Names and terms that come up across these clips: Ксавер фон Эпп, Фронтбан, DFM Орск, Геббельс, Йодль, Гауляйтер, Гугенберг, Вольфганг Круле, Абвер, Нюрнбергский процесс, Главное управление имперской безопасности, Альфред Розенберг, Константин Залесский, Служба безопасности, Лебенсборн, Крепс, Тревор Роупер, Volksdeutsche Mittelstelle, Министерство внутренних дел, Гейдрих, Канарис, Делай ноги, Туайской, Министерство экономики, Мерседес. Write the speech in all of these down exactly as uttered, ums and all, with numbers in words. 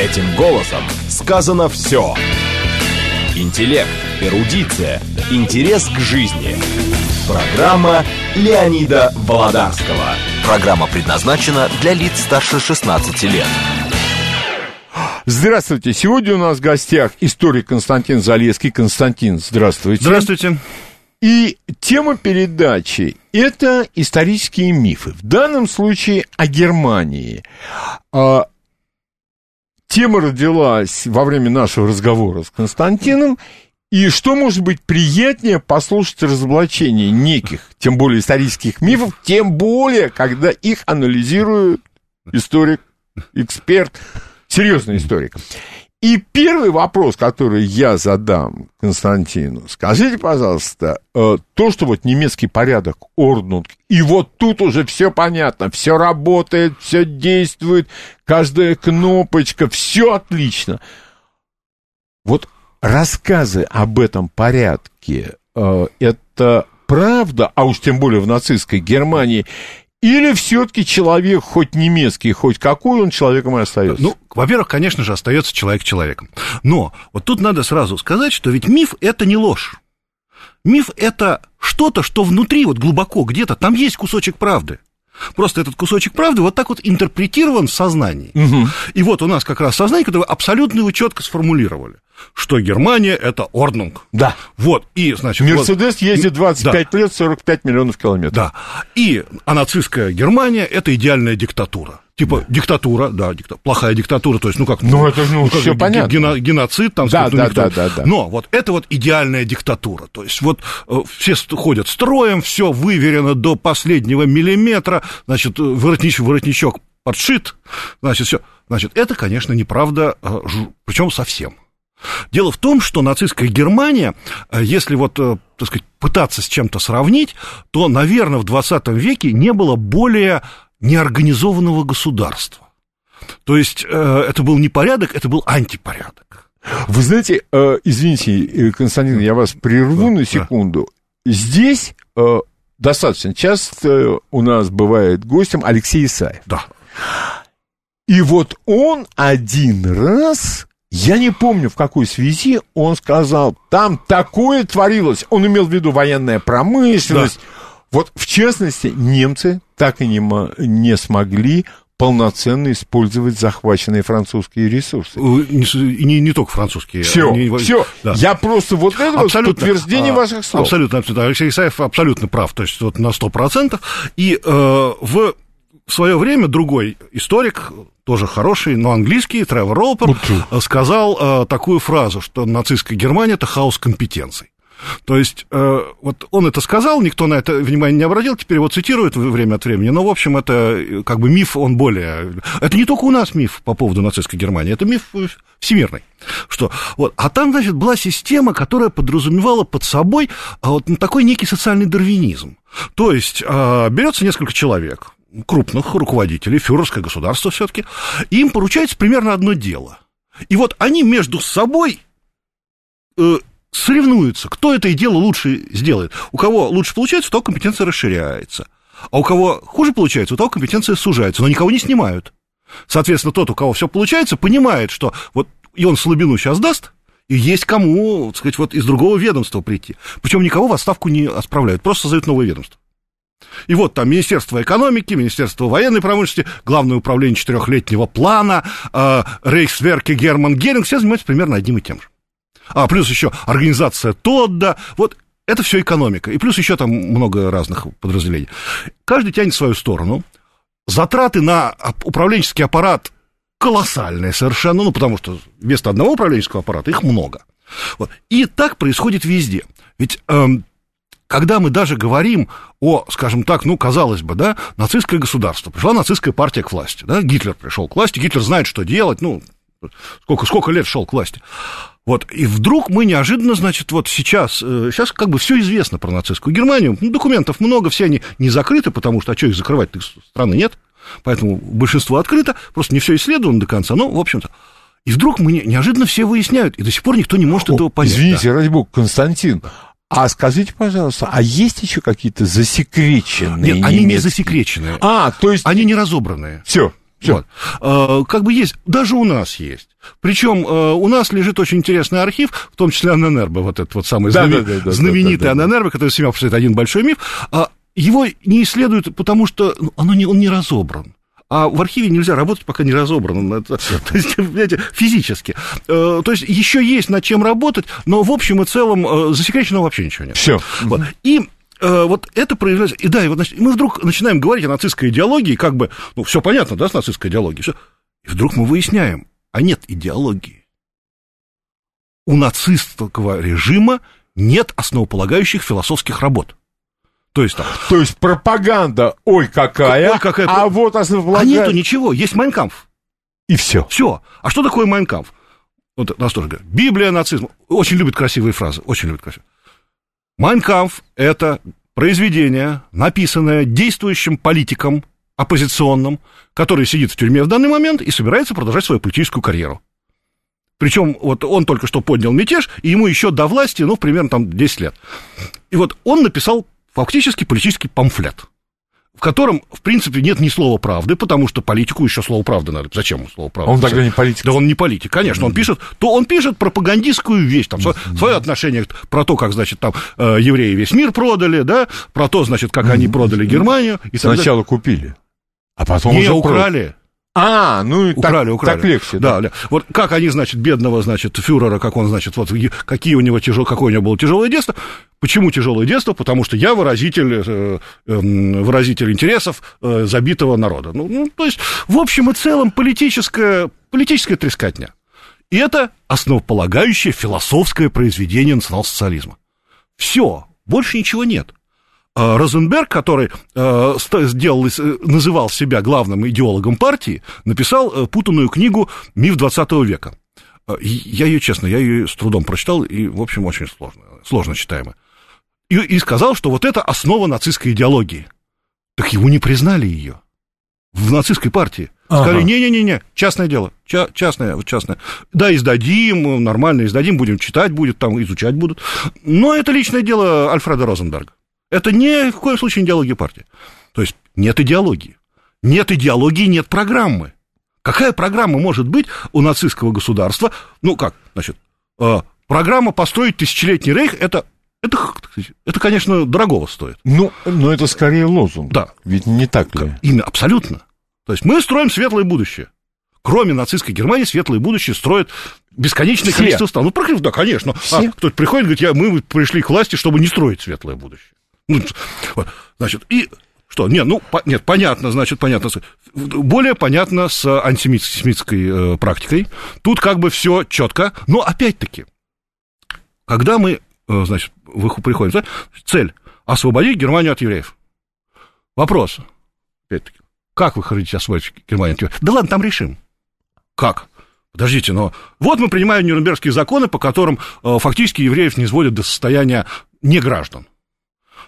Этим голосом сказано все. Интеллект, эрудиция, интерес к жизни. Программа Леонида Володарского. Программа предназначена для лиц старше шестнадцати лет. Здравствуйте. Сегодня у нас в гостях историк Константин Залесский. Константин, здравствуйте. Здравствуйте. И тема передачи – это исторические мифы. В данном случае о Германии. Тема родилась во время нашего разговора с Константином. И что может быть приятнее послушать разоблачение неких, тем более исторических мифов, тем более, когда их анализирует историк, эксперт, серьезный историк. И первый вопрос, который я задам Константину. Скажите, пожалуйста, то, что вот немецкий порядок Ordnung, и вот тут уже все понятно, все работает, все действует, каждая кнопочка, все отлично. Вот рассказы об этом порядке, это правда, а уж тем более в нацистской Германии, или все-таки человек, хоть немецкий, хоть какой, он человеком и остается? Ну, во-первых, конечно же, остается человек человеком. Но вот тут надо сразу сказать, что ведь миф – это не ложь. Миф – это что-то, что внутри, вот глубоко где-то, там есть кусочек правды. Просто этот кусочек правды вот так вот интерпретирован в сознании. Угу. И вот у нас как раз сознание, которое абсолютно вы четко сформулировали, что Германия – это Ordnung. Да. Вот, и, значит... Мерседес вот... ездит двадцать пять да. лет, сорок пять миллионов километров. Да. И а нацистская Германия – это идеальная диктатура. Типа да. диктатура, да, дикта... плохая диктатура, то есть, ну как... Ну, ну это же ну, все понятно. Гено... Геноцид, там... Да, сказать, да, ну, никто... да, да, да. Но вот это вот идеальная диктатура, то есть вот э, все ходят строем, все выверено до последнего миллиметра, значит, воротничок, воротничок подшит, значит, все. Значит, это, конечно, неправда, э, причем совсем. Дело в том, что нацистская Германия, если вот, так сказать, пытаться с чем-то сравнить, то, наверное, в двадцатом веке не было более неорганизованного государства. То есть это был не порядок, это был антипорядок. Вы знаете, извините, Константин, я вас прерву да, на секунду. Да. Здесь достаточно часто у нас бывает гостем Алексей Исаев. Да. И вот он один раз... Я не помню, в какой связи он сказал, там такое творилось. Он имел в виду военная промышленность. Да. Вот, в частности, немцы так и не, не смогли полноценно использовать захваченные французские ресурсы. Не, не, не только французские. Все, они... все. Да. Я просто вот это абсолютно, вот утверждение а, ваших слов. Абсолютно, абсолютно. Алексей Исаев абсолютно прав, то есть вот на сто процентов. И э, в... В свое время другой историк, тоже хороший, но английский, Тревор Роупер, сказал э, такую фразу, что нацистская Германия – это хаос компетенций. То есть, э, вот он это сказал, никто на это внимание не обратил, теперь его цитируют время от времени, но, в общем, это как бы миф, он более... Это не только у нас миф по поводу нацистской Германии, это миф всемирный. Что, вот, а там, значит, была система, которая подразумевала под собой вот, ну, такой некий социальный дарвинизм. То есть, э, берется несколько человек... крупных руководителей, фюрерское государство все-таки, им поручается примерно одно дело. И вот они между собой э, соревнуются, кто это и дело лучше сделает. У кого лучше получается, у того компетенция расширяется. А у кого хуже получается, у того компетенция сужается, но никого не снимают. Соответственно, тот, у кого все получается, понимает, что вот и он слабину сейчас даст, и есть кому, так сказать, вот из другого ведомства прийти. Причем никого в отставку не отправляют, просто создают новое ведомство. И вот там Министерство экономики, Министерство военной промышленности, Главное управление четырехлетнего плана, э, Рейхсверки, Герман Геринг, все занимаются примерно одним и тем же. А плюс еще организация ТОДДа, вот это все экономика. И плюс еще там много разных подразделений. Каждый тянет свою сторону. Затраты на управленческий аппарат колоссальные совершенно, ну, потому что вместо одного управленческого аппарата их много. Вот. И так происходит везде. Ведь... Э, Когда мы даже говорим о, скажем так, ну, казалось бы, да, нацистское государство, пришла нацистская партия к власти, да, Гитлер пришел к власти, Гитлер знает, что делать, ну, сколько, сколько лет шел к власти. Вот, и вдруг мы неожиданно, значит, вот сейчас, сейчас как бы все известно про нацистскую Германию, ну, документов много, все они не закрыты, потому что, а что их закрывать, страны нет, поэтому большинство открыто, просто не все исследовано до конца, ну, в общем-то. И вдруг мы неожиданно все выясняют, и до сих пор никто не может о, этого понять. Извините, да. ради бога, Константин... А скажите, пожалуйста, а есть еще какие-то засекреченные? Нет, они немецкие? Не засекреченные. А, то есть... Они не разобранные. Все. Все. Вот. Как бы есть, даже у нас есть. Причем у нас лежит очень интересный архив, в том числе Анненербе, вот этот вот самый да, знамен... да, да, да, знаменитый да, да, да. Анненербе, который снимал один большой миф. Его не исследуют, потому что оно не, он не разобран. А в архиве нельзя работать, пока не разобрано. Это, то есть, понимаете, физически. То есть, еще есть над чем работать, но в общем и целом засекреченного вообще ничего нет. Все. Вот. И вот это проявляется. И да, и вот, значит, мы вдруг начинаем говорить о нацистской идеологии, как бы, ну, все понятно, да, с нацистской идеологией. Всё. И вдруг мы выясняем, а нет идеологии. У нацистского режима нет основополагающих философских работ. То есть, там, То есть пропаганда, ой какая, ой, какая а про... вот основополагающая... А нету ничего, есть Майнкамф. И все. Все. А что такое Майнкамф? Вот нас тоже говорят. Библия нацизма. Очень любят красивые фразы, очень любят красивые. Майнкамф – это произведение, написанное действующим политиком оппозиционным, который сидит в тюрьме в данный момент и собирается продолжать свою политическую карьеру. Причем вот он только что поднял мятеж, и ему еще до власти, ну, примерно там десять лет. И вот он написал фактически политический памфлет, в котором, в принципе, нет ни слова правды, потому что политику еще слово правды надо. Зачем ему слово правды? Он тогда не политик. Да он не политик, конечно. Mm-hmm. Он пишет, то он пишет пропагандистскую вещь, там, mm-hmm. свое отношение про то, как, значит, там, евреи весь мир продали, да, про то, значит, как mm-hmm. они продали Германию. Mm-hmm. И сначала так... купили, а потом не уже украли. А, ну и украли, так, украли. Так легче. Да. Да. Вот как они, значит, бедного, значит, фюрера, как он, значит, вот какие у него тяжел, какое у него было тяжелое детство. Почему тяжелое детство? Потому что я выразитель, выразитель интересов забитого народа. Ну, ну, то есть, в общем и целом, политическая, политическая трескотня. И это основополагающее философское произведение национал-социализма. Все, больше ничего нет. Розенберг, который сделал, называл себя главным идеологом партии, написал путанную книгу «Миф двадцатого века». Я ее, честно, я ее с трудом прочитал, и, в общем, очень сложно, сложно читаемая. И, и сказал, что вот это основа нацистской идеологии. Так его не признали ее в нацистской партии. Сказали, не-не-не, ага. частное дело, ча- частное, вот частное. Да, издадим, нормально издадим, будем читать, будет, там изучать будут. Но это личное дело Альфреда Розенберга. Это ни в коем случае не идеология партии. То есть нет идеологии. Нет идеологии, нет программы. Какая программа может быть у нацистского государства? Ну как, значит, программа построить тысячелетний рейх, это, это, это конечно, дорогого стоит. Ну, но это скорее лозунг. Да. Ведь не так ли? Именно, абсолютно. То есть мы строим светлое будущее. Кроме нацистской Германии, светлое будущее строят бесконечное Все. количество стран. Ну, прокляв, да, конечно. А кто-то приходит и говорит, я, мы пришли к власти, чтобы не строить светлое будущее. Ну, значит, и что? Нет, ну, по, нет, понятно, значит, понятно. Более понятно с антисемитской э, практикой. Тут как бы все четко. Но опять-таки, когда мы, э, значит, приходим, да, цель – освободить Германию от евреев. Вопрос, опять-таки, как вы хотите освободить Германию от евреев? Да ладно, там решим. Как? Подождите, но вот мы принимаем нюрнбергские законы, по которым э, фактически евреев не сводят до состояния неграждан.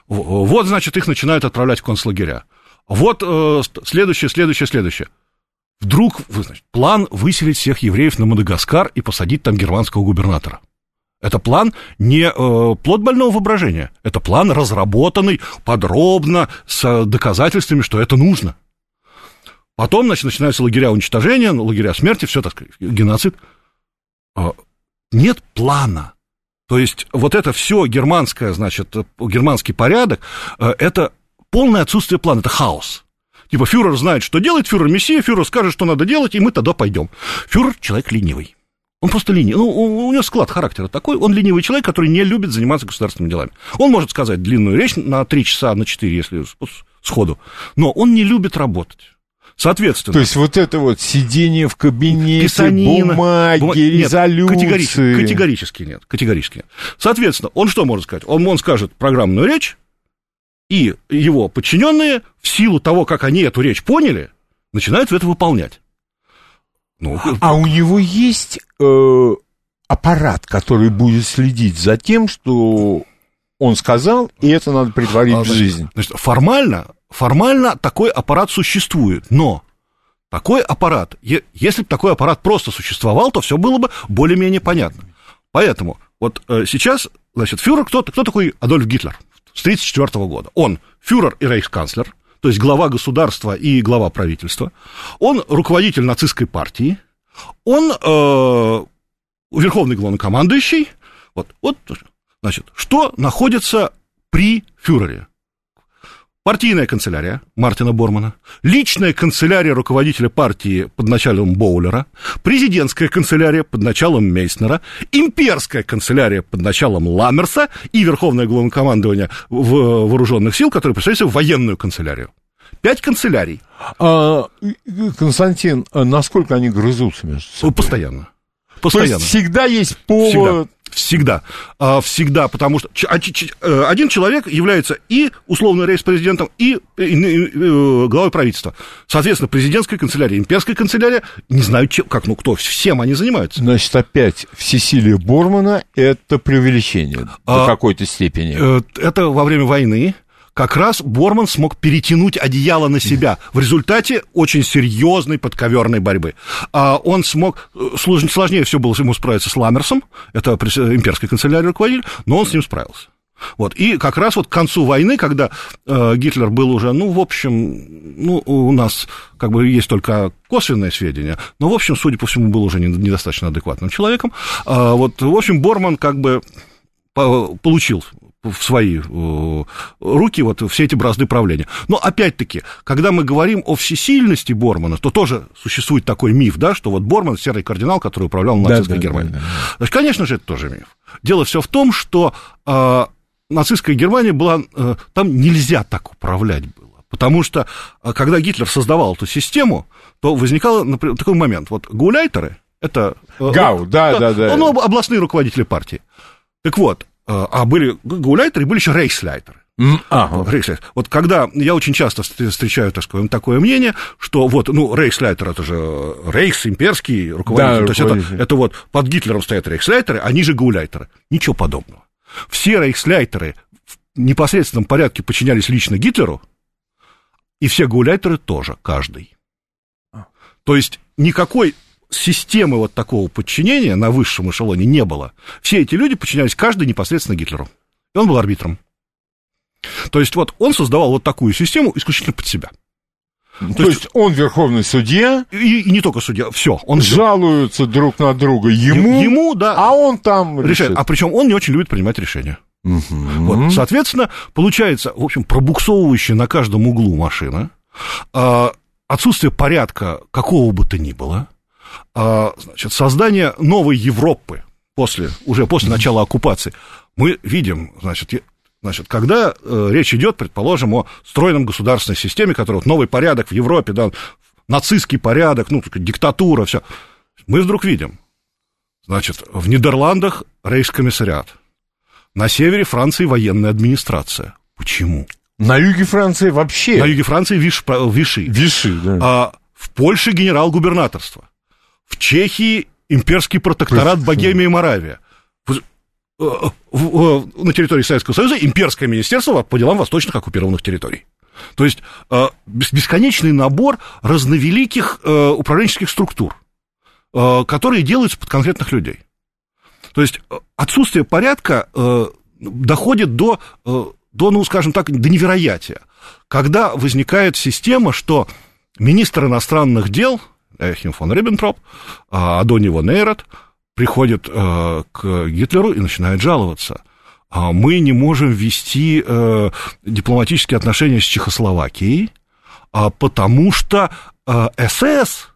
Вот, значит, их начинают отправлять в концлагеря. Вот э, следующее, следующее, следующее. Вдруг, значит, план выселить всех евреев на Мадагаскар и посадить там германского губернатора. Это план не э, плод больного воображения. Это план, разработанный подробно, с доказательствами, что это нужно. Потом, значит, начинаются лагеря уничтожения, лагеря смерти, все так сказать, геноцид. Нет плана. То есть вот это все германское, значит, германский порядок, это полное отсутствие плана, это хаос. Типа фюрер знает, что делать, фюрер мессия, фюрер скажет, что надо делать, и мы тогда пойдем. Фюрер человек ленивый. Он просто ленивый. Ну, у него склад характера такой, он ленивый человек, который не любит заниматься государственными делами. Он может сказать длинную речь на три часа, на четыре, если сходу, но он не любит работать. Соответственно. То есть вот это вот сидение в кабинете, писанина, бумаги, бум... нет, резолюции. Категорически, категорически нет, категорически нет. Соответственно, он что может сказать? Он, он скажет программную речь, и его подчиненные в силу того, как они эту речь поняли, начинают это выполнять. Ну, а у него есть э, аппарат, который будет следить за тем, что он сказал, и это надо притворить а, в жизнь. Значит, формально... Формально такой аппарат существует, но такой аппарат, если бы такой аппарат просто существовал, то все было бы более-менее понятно. Поэтому вот сейчас, значит, фюрер, кто, кто такой Адольф Гитлер с тысяча девятьсот тридцать четвёртого года? Он фюрер и рейхсканцлер, то есть глава государства и глава правительства, он руководитель нацистской партии, он э, верховный главнокомандующий, вот, вот, значит, что находится при фюрере? Партийная канцелярия Мартина Бормана, личная канцелярия руководителя партии под началом Боулера, президентская канцелярия под началом Мейснера, имперская канцелярия под началом Ламмерса и Верховное главнокомандование вооруженных сил, которое представляет в военную канцелярию. Пять канцелярий. А, Константин, насколько они грызутся между собой? Постоянно. Постоянно. То есть всегда есть повод... Всегда. Всегда. Всегда, потому что один человек является и условно рейхспрезидентом, и главой правительства. Соответственно, президентская канцелярия, имперская канцелярия, не знаю, чем, как, ну, кто, всем они занимаются. Значит, опять всесилие Бормана – это преувеличение а, до какой-то степени. Это во время войны. Как раз Борман смог перетянуть одеяло на себя в результате очень серьезной подковерной борьбы. Он смог... Сложнее всего было ему справиться с Ламмерсом, это имперской канцелярии руководитель, но он с ним справился. Вот. И как раз вот к концу войны, когда э, Гитлер был уже, ну, в общем, ну, у нас как бы есть только косвенные сведения, но, в общем, судя по всему, был уже не, недостаточно адекватным человеком, э, вот, в общем, Борман как бы получил... в свои руки вот все эти бразды правления. Но, опять-таки, когда мы говорим о всесильности Бормана, то тоже существует такой миф, да, что вот Борман, серый кардинал, который управлял нацистской да, да, Германией. Да, да, да. Значит, конечно же, это тоже миф. Дело все в том, что э, нацистская Германия была... Э, там нельзя так управлять было. Потому что, когда Гитлер создавал эту систему, то возникал, например, такой момент. Вот гауляйтеры, это... Гау, э, да, да, да. Ну, да. областные руководители партии. Так вот, а были гауляйтеры, были еще рейхсляйтеры. А, вот когда я очень часто встречаю так сказать, такое мнение, что вот, ну, рейхсляйтер, это же рейхс, имперский руководитель, да, то руководитель. есть это, это вот под Гитлером стоят рейхсляйтеры, они же гауляйтеры. Ничего подобного. Все рейхсляйтеры в непосредственном порядке подчинялись лично Гитлеру, и все гауляйтеры тоже, каждый. То есть никакой... системы вот такого подчинения на высшем эшелоне не было. Все эти люди подчинялись каждый непосредственно Гитлеру. И он был арбитром. То есть вот он создавал вот такую систему исключительно под себя. То, То есть, есть он верховный судья. И, и не только судья, все. Он жалуются все. друг на друга ему, ему да, а он там решает. решает. А причем он не очень любит принимать решения. Угу. Вот, соответственно, получается, в общем, пробуксовывающая на каждом углу машина, отсутствие порядка какого бы то ни было, значит, создание новой Европы после, уже после начала оккупации. Мы видим, значит, и, значит когда э, речь идет, предположим, о стройном государственной системе, которая вот, новый порядок в Европе, да, нацистский порядок, ну, диктатура, все. Мы вдруг видим, значит, в Нидерландах рейхскомиссариат, на севере Франции военная администрация. Почему? На юге Франции вообще. На юге Франции виш, виши. Виши, да. А в Польше генерал-губернаторство. В Чехии имперский протекторат Богемия и Моравия. На территории Советского Союза имперское министерство по делам восточных оккупированных территорий. То есть бесконечный набор разновеликих управленческих структур, которые делаются под конкретных людей. То есть отсутствие порядка доходит до, до ну, скажем так, до невероятия, когда возникает система, что министр иностранных дел... Эхим фон Риббентроп, а до него Нейрат, приходит э, к Гитлеру и начинает жаловаться. Мы не можем вести э, дипломатические отношения с Чехословакией, а, потому что э, эс эс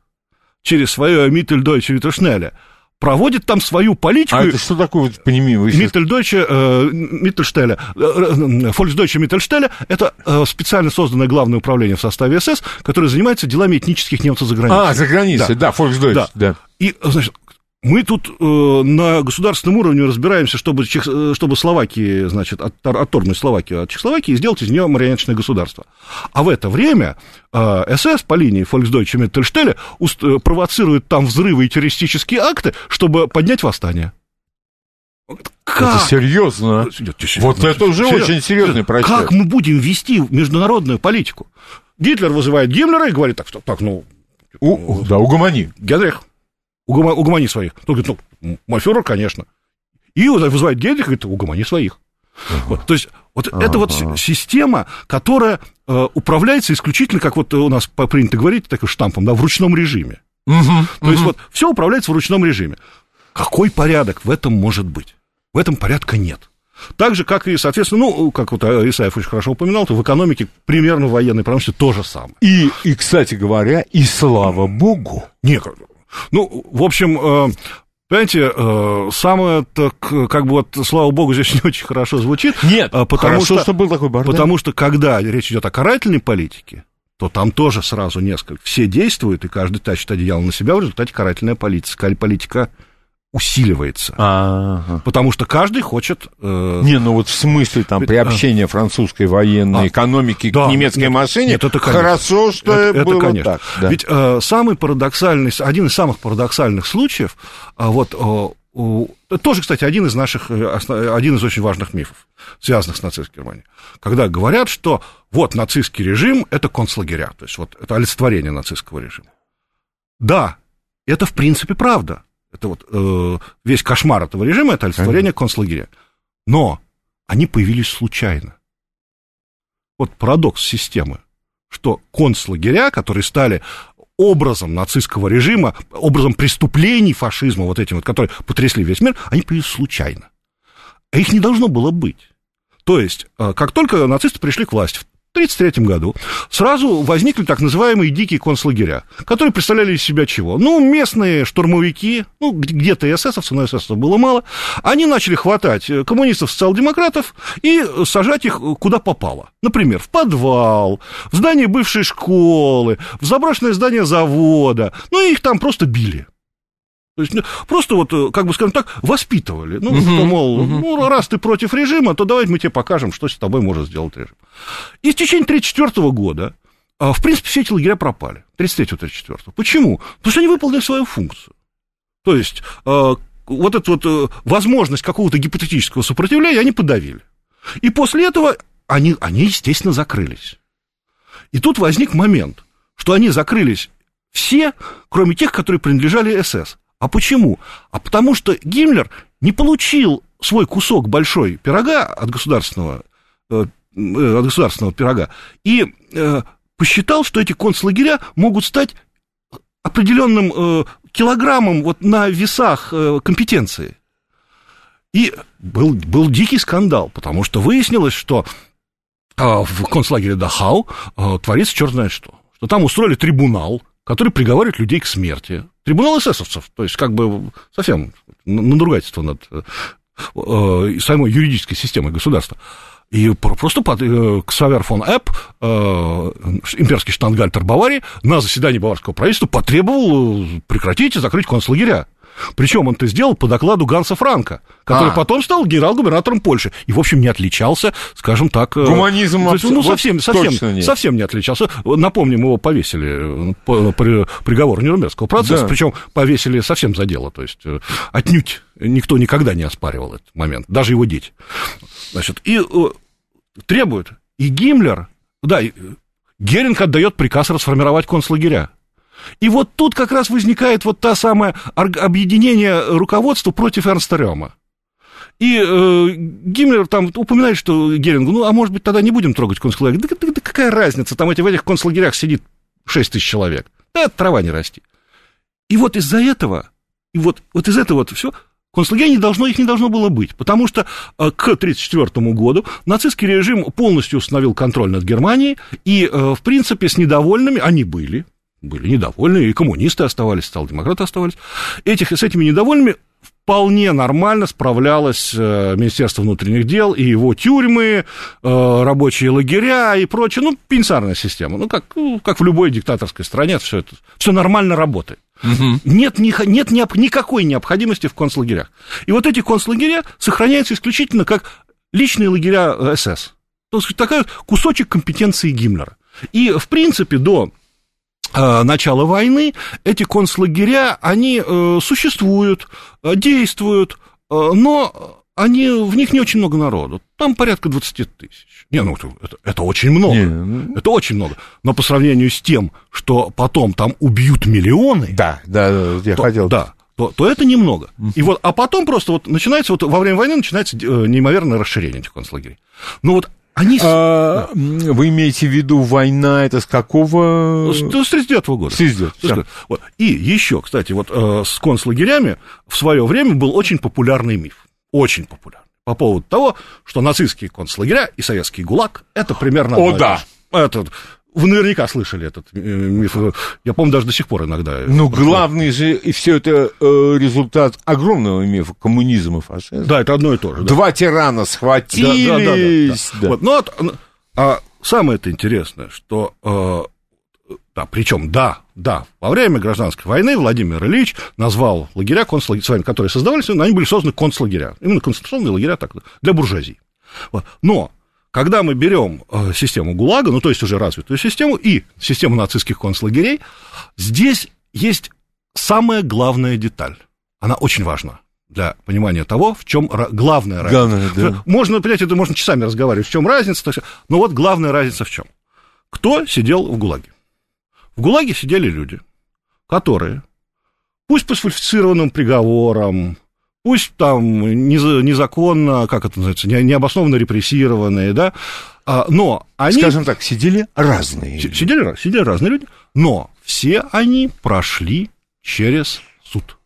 через свое Mitteldeutsche Mittelstelle проводит там свою политику... А это что такое, вот, поними, вы сейчас... Mitteldeutsche э, Mittelstelle, э, Volksdeutsche Mittelstelle, это э, специально созданное главное управление в составе эс эс, которое занимается делами этнических немцев за границей. А, за границей, да, да Volksdeutsche, да. да. И, значит, мы тут э, на государственном уровне разбираемся, чтобы, Чех... чтобы Словакии, значит, отторгнуть Словакию от Чехословакии и сделать из нее марионеточное государство. А в это время э, эс эс по линии Volksdeutsche Mittelstelle уст... провоцирует там взрывы и террористические акты, чтобы поднять восстание. Как? Это серьезно. Вот это уже серьезно. Очень серьезный просчет. Как мы будем вести международную политику? Гитлер вызывает Гиммлера и говорит, так, так ну... У... Да, угомони. Генрих. Угомони своих. Он говорит, ну, мой фюрер, конечно. И вызывает Гейдрих и говорит, угомони своих. Uh-huh. Вот, то есть вот uh-huh. это вот система, которая э, управляется исключительно, как вот у нас принято говорить, таким штампом, да, в ручном режиме. Uh-huh. То uh-huh. есть вот все управляется в ручном режиме. Какой порядок в этом может быть? В этом порядка нет. Так же, как и, соответственно, ну, как вот Исаев очень хорошо упоминал, то в экономике примерно в военной промышленности то же самое. И, и, кстати говоря, и слава богу. Некогда. Ну, в общем, понимаете, самое, так, как бы вот, слава богу, здесь не очень хорошо звучит. Нет, потому хорошо, что, что был такой бардак. Потому что, когда речь идет о карательной политике, то там тоже сразу несколько. Все действуют, и каждый тащит одеяло на себя, в результате карательная политика, политика усиливается. А-а-а. Потому что каждый хочет... Э... Не, ну вот в смысле там приобщения французской военной а, экономики да, к немецкой нет, машине, нет, это, хорошо, что это, было это, так. Да. Ведь э, самый парадоксальный, один из самых парадоксальных случаев, вот... Э, э, тоже, кстати, один из наших, один из очень важных мифов, связанных с нацистской Германией. Когда говорят, что вот нацистский режим — это концлагеря, то есть вот это олицетворение нацистского режима. Да, это в принципе правда. Это вот э, весь кошмар этого режима, это олицетворение концлагеря. Но они появились случайно. Вот парадокс системы, что концлагеря, которые стали образом нацистского режима, образом преступлений фашизма, вот этим вот, которые потрясли весь мир, они появились случайно. А их не должно было быть. То есть, как только нацисты пришли к власти в тысяча девятьсот тридцать третьем году, сразу возникли так называемые дикие концлагеря, которые представляли из себя чего? Ну, местные штурмовики, ну, где-то эсэсовцы, но эсэсовцев было мало, они начали хватать коммунистов, социал-демократов и сажать их куда попало. Например, в подвал, в здание бывшей школы, в заброшенное здание завода, ну, и их там просто били. То есть просто вот, как бы, скажем так, воспитывали. Ну, uh-huh, что, мол, uh-huh. ну, раз ты против режима, то давай мы тебе покажем, что с тобой может сделать режим. И в течение тысяча девятьсот тридцать четвёртого года, в принципе, все эти лагеря пропали. тридцать третьего тридцать четвёртого. Почему? Потому что они выполнили свою функцию. То есть вот эту вот возможность какого-то гипотетического сопротивления они подавили. И после этого они, они, естественно, закрылись. И тут возник момент, что они закрылись все, кроме тех, которые принадлежали СС. А почему? А потому что Гиммлер не получил свой кусок большой пирога от государственного, э, от государственного пирога и э, посчитал, что эти концлагеря могут стать определенным э, килограммом вот на весах э, компетенции. И был, был дикий скандал, потому что выяснилось, что э, в концлагере Дахау э, творится черт знает что. Что там устроили трибунал, который приговаривает людей к смерти. Трибунал эсэсовцев, то есть как бы совсем надругательство над э, самой юридической системой государства. И просто под, э, Ксавер фон Эпп, э, имперский штандгальтер Баварии, на заседании баварского правительства потребовал прекратить и закрыть концлагеря. Причем он это сделал по докладу Ганса Франка, который а. потом стал генерал-губернатором Польши. И, в общем, не отличался, скажем так... Гуманизмом абсолютно. Ну, совсем, совсем, совсем не отличался. Напомним, его повесили по приговору Нюрнбергского процесса, да. Причем повесили совсем за дело. То есть отнюдь никто никогда не оспаривал этот момент, даже его дети. Значит, и требуют. И Гиммлер... Да, Геринг отдает приказ расформировать концлагеря. И вот тут как раз возникает вот та самая объединение руководства против Эрнста Рёма. И э, Гиммлер там упоминает, что Герингу, ну, а может быть, тогда не будем трогать концлагерь. Да, да, да какая разница, там эти, в этих концлагерях сидит шесть тысяч человек. Да, трава не расти. И вот из-за этого, и вот, вот из этого вот все концлагеря не должно, их не должно было быть, потому что э, к тысяча девятьсот тридцать четвёртому году нацистский режим полностью установил контроль над Германией, и, э, в принципе, с недовольными они были. Были недовольны, и коммунисты оставались, социал-демократы оставались. Этих, с этими недовольными вполне нормально справлялось Министерство внутренних дел, и его тюрьмы, рабочие лагеря и прочее. Ну, пенитенциарная система. Ну, как, ну, как в любой диктаторской стране, все это все нормально работает. Угу. Нет, не, нет не, никакой необходимости в концлагерях. И вот эти концлагеря сохраняются исключительно как личные лагеря СС. То есть такой кусочек компетенции Гиммлера. И, в принципе, до... начала войны, эти концлагеря, они э, существуют, действуют, э, но они, в них не очень много народу. Там порядка двадцать тысяч. Не, ну, это, это очень много. Не, это очень много. Но по сравнению с тем, что потом там убьют миллионы... Да, да, я то, хотел... Да, то, то это немного. Uh-huh. И вот, а потом просто вот начинается, вот во время войны начинается неимоверное расширение этих концлагерей. Ну вот они... А, да. Вы имеете в виду, война это с какого... С тридцать девятого года. С тридцать девятого. Вот. И еще, кстати, вот с концлагерями в свое время был очень популярный миф. Очень популярный. По поводу того, что нацистские концлагеря и советский ГУЛАГ это примерно... О, да! Это... Вы наверняка слышали этот миф. Я помню, даже до сих пор иногда. Ну, главный же, и все это результат огромного мифа коммунизма, фашизма. Да, это одно и то же. Да. Два тирана схватились. Да, да, да, да, да. Да. Вот, но вот, а самое-то интересное, что... Да, причем, да, да, во время гражданской войны Владимир Ильич назвал лагеря, концлагеря, которые создавались, они были созданы концлагеря. Именно концентрационные лагеря так, для буржуазии. Вот. Но... Когда мы берем систему ГУЛАГа, ну, то есть уже развитую систему, и систему нацистских концлагерей, здесь есть самая главная деталь. Она очень важна для понимания того, в чем главная разница. Да, да. Можно, понимаете, это можно часами разговаривать, в чем разница, но вот главная разница в чем. Кто сидел в ГУЛАГе? В ГУЛАГе сидели люди, которые, пусть по сфальсифицированным приговорам, пусть там незаконно, как это называется, необоснованно репрессированные, да, но они... Скажем так, сидели разные. Сидели, сидели разные люди, но все они прошли через суд.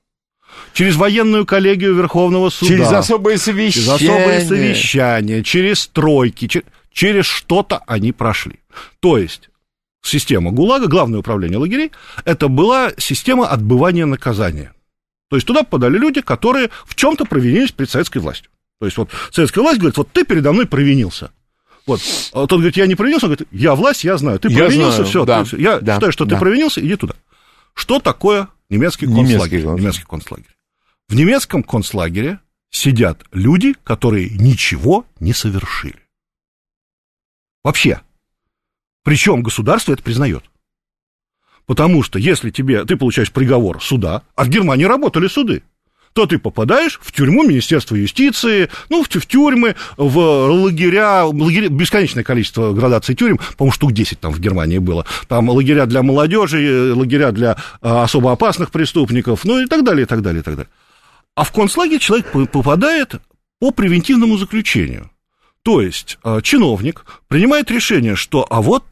Через военную коллегию Верховного суда. Через особое совещание. Через особое совещание, через стройки, через, через что-то они прошли. То есть... Система ГУЛАГа, Главное управление лагерей, это была система отбывания наказания. То есть туда подали люди, которые в чем-то провинились перед советской властью. То есть вот советская власть говорит, вот ты передо мной провинился. Вот. А тот говорит, я не провинился, он говорит, я власть, я знаю. Ты я провинился, все. Да, я да, считаю, что да. ты провинился, иди туда. Что такое немецкий концлагерь? Немецкий, немецкий концлагерь. В немецком концлагере сидят люди, которые ничего не совершили. Вообще. Причем государство это признает. Потому что если тебе, ты получаешь приговор суда, а в Германии работали суды, то ты попадаешь в тюрьму Министерства юстиции, ну, в, в тюрьмы, в лагеря, лагеря, бесконечное количество градаций тюрем, по-моему, штук десять там в Германии было, там лагеря для молодежи, лагеря для а, особо опасных преступников, ну, и так далее, и так далее, и так далее. А в концлагерь человек попадает по превентивному заключению. То есть чиновник принимает решение, что а вот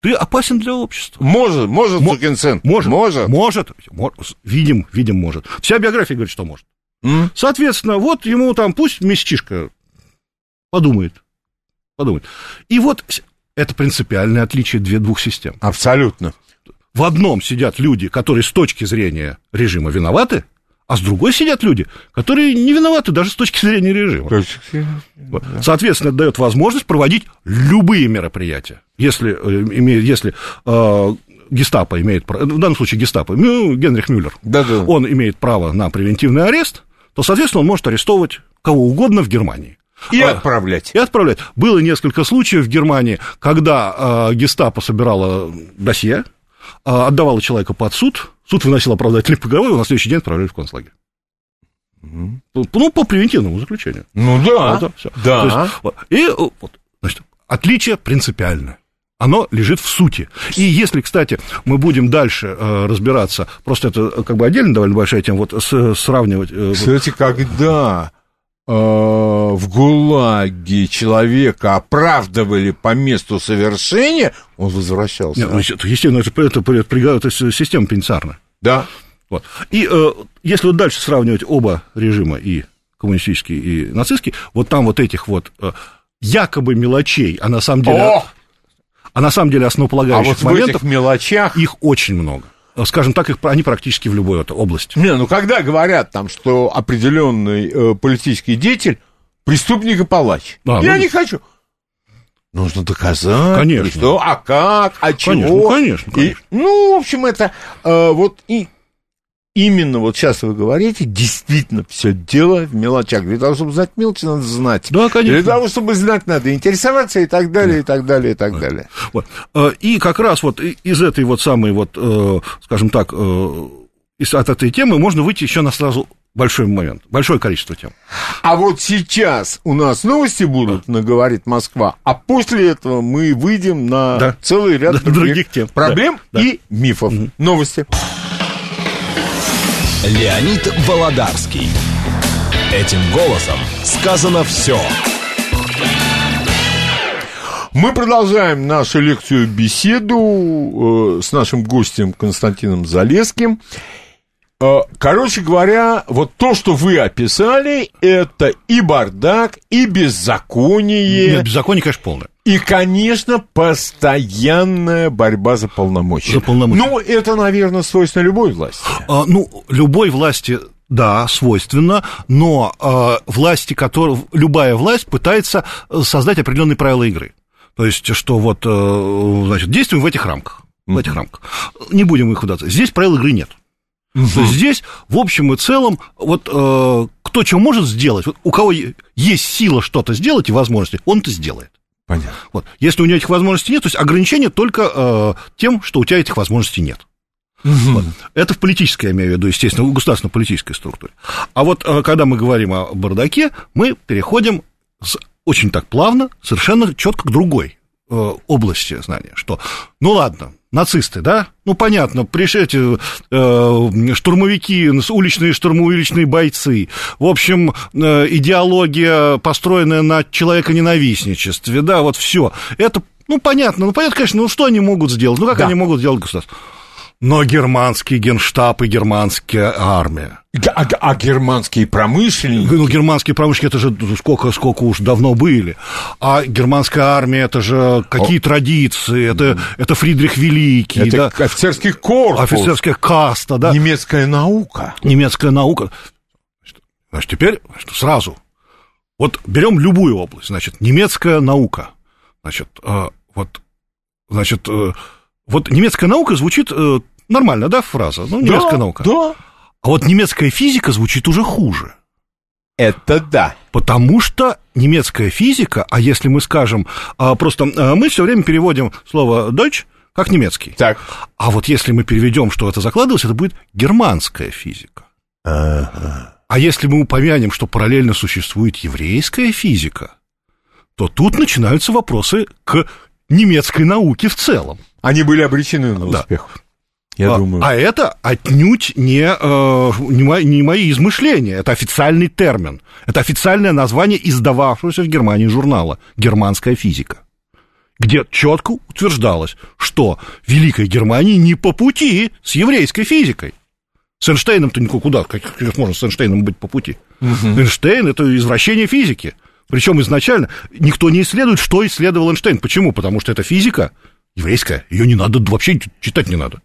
ты опасен для общества. Может, может, Зукинсен. Может, может. Может. Видим, видим, может. Вся биография говорит, что может. Mm. Соответственно, вот ему там пусть местечко подумает. Подумает. И вот это принципиальное отличие двух систем. Абсолютно. В одном сидят люди, которые с точки зрения режима виноваты, а с другой сидят люди, которые не виноваты даже с точки зрения режима. Соответственно, это дает возможность проводить любые мероприятия. Если, если э, гестапо имеет право, в данном случае гестапо, ну, Генрих Мюллер, да-да. Он имеет право на превентивный арест, то, соответственно, он может арестовывать кого угодно в Германии. И а, отправлять. И отправлять. Было несколько случаев в Германии, когда э, гестапо собирало досье, э, отдавало человека под суд, суд выносил оправдательный приговор, и на следующий день отправляли в концлагерь. Угу. Ну, по превентивному заключению. Ну, да. А, да, да. Есть, вот, и, вот, значит, отличие принципиальное. Оно лежит в сути. И если, кстати, мы будем дальше э, разбираться, просто это как бы отдельно довольно большая тема, вот с, сравнивать... Э, кстати, вот... когда э, в ГУЛАГе человека оправдывали по месту совершения, он возвращался. Нет, значит, естественно, это, это, это, это система пенитенциарная. Да. Вот. И э, если вот дальше сравнивать оба режима, и коммунистический, и нацистский, вот там вот этих вот э, якобы мелочей, а на самом деле, О! а на самом деле основополагающих а вот моментов, в этих мелочах... их очень много. Скажем так, их, они практически в любой области. Не, ну когда говорят там, что определенный э, политический деятель преступник и палач, а, я ну... не хочу... Нужно доказать, конечно. Что, а как, а чего. Конечно, ну, конечно, конечно. И, ну, в общем, это э, вот и именно вот сейчас вы говорите, действительно все дело в мелочах. Для того, чтобы знать мелочи, надо знать. Да, конечно. Для того, чтобы знать, надо интересоваться и так далее, да. и так далее, и так да. далее. Вот. И как раз вот из этой вот самой вот, скажем так, от этой темы можно выйти еще на сразу... Большой момент, большое количество тем. А вот сейчас у нас новости будут да. на «Говорит Москва», а после этого мы выйдем на да. целый ряд да, других, других тем. Проблем да. и да. мифов. Угу. Новости. Леонид Володарский. Этим голосом сказано все. Мы продолжаем нашу лекцию-беседу с нашим гостем Константином Залесским. Короче говоря, вот то, что вы описали, это и бардак, и беззаконие. Нет, беззаконие, конечно, полное. И, конечно, постоянная борьба за полномочия. За полномочия. Ну, это, наверное, свойственно любой власти. А, ну, любой власти... Да, свойственно, но э, власти, которые, любая власть пытается создать определенные правила игры. То есть, что вот, э, значит, действуем в этих рамках, в этих рамках. Не будем их удаться. Здесь правил игры нет. Uh-huh. То есть здесь, в общем и целом, вот э, кто чего может сделать, вот у кого есть сила что-то сделать и возможности, он это сделает. Понятно. Вот. Если у него этих возможностей нет, то есть ограничение только э, тем, что у тебя этих возможностей нет. Угу. Вот. Это в политической, я имею в виду, естественно, в государственно-политической структуре. А вот когда мы говорим о бардаке, мы переходим с, очень так плавно, совершенно четко к другой э, области знания, что, ну ладно, нацисты, да, ну понятно, пришли э, штурмовики, уличные штурмовые, уличные бойцы, в общем, э, идеология, построенная на человеконенавистничестве, да, вот все. Это, ну понятно, ну понятно, конечно, ну что они могут сделать, ну как да. они могут сделать государство? Но германский генштаб и германская армия. А, а германские промышленники? Ну, германские промышленники, это же сколько, сколько уж давно были. А германская армия, это же какие О. традиции, это, это Фридрих Великий. Это да? Офицерский корпус. Офицерская каста, да. Немецкая наука. Немецкая наука. Значит, теперь значит, сразу. Вот берем любую область. Значит, немецкая наука. Значит, вот, значит... Вот немецкая наука звучит э, нормально, да, фраза? Ну, немецкая да, наука. Да. А вот немецкая физика звучит уже хуже. Это да. Потому что немецкая физика, а если мы скажем, э, просто э, мы все время переводим слово Deutsch как немецкий. Так. А вот если мы переведем, что это закладывалось, это будет германская физика. Ага. А если мы упомянем, что параллельно существует еврейская физика, то тут начинаются вопросы к немецкой науке в целом. Они были обречены на успех, да. я а, думаю. А это отнюдь не, э, не, мои, не мои измышления, это официальный термин. Это официальное название издававшегося в Германии журнала «Германская физика», где четко утверждалось, что Великой Германии не по пути с еврейской физикой. С Эйнштейном-то никуда, куда, как можно с Эйнштейном быть по пути? Угу. Эйнштейн – это извращение физики. Причем изначально никто не исследует, что исследовал Эйнштейн. Почему? Потому что эта физика... еврейская, ее не надо, вообще читать не надо.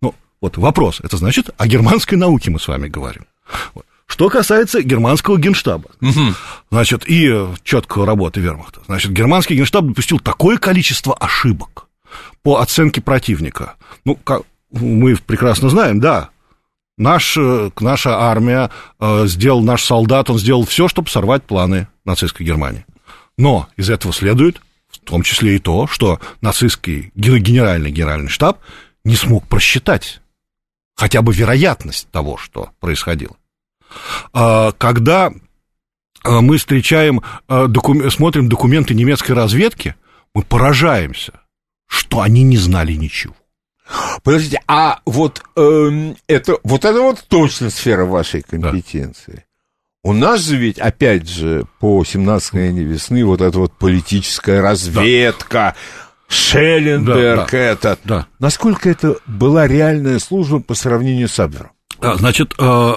Ну, вот вопрос, это значит, о германской науке мы с вами говорим. Вот. Что касается германского генштаба, угу. значит, и четкой работы вермахта, значит, германский генштаб допустил такое количество ошибок по оценке противника. Ну, как мы прекрасно знаем, да, наш, наша армия, э, сделал наш солдат, он сделал все, чтобы сорвать планы нацистской Германии. Но из этого следует... В том числе и то, что нацистский генеральный генеральный штаб не смог просчитать хотя бы вероятность того, что происходило. Когда мы встречаем, докум... смотрим документы немецкой разведки, мы поражаемся, что они не знали ничего. Подождите, а вот, э, это, вот это вот точно сфера вашей компетенции. Да. У нас же ведь, опять же, по семнадцатой весны вот эта вот политическая разведка, да. Шелленберг, да, да, этот. Да. Насколько это была реальная служба по сравнению с Абвером? Да, значит... Э...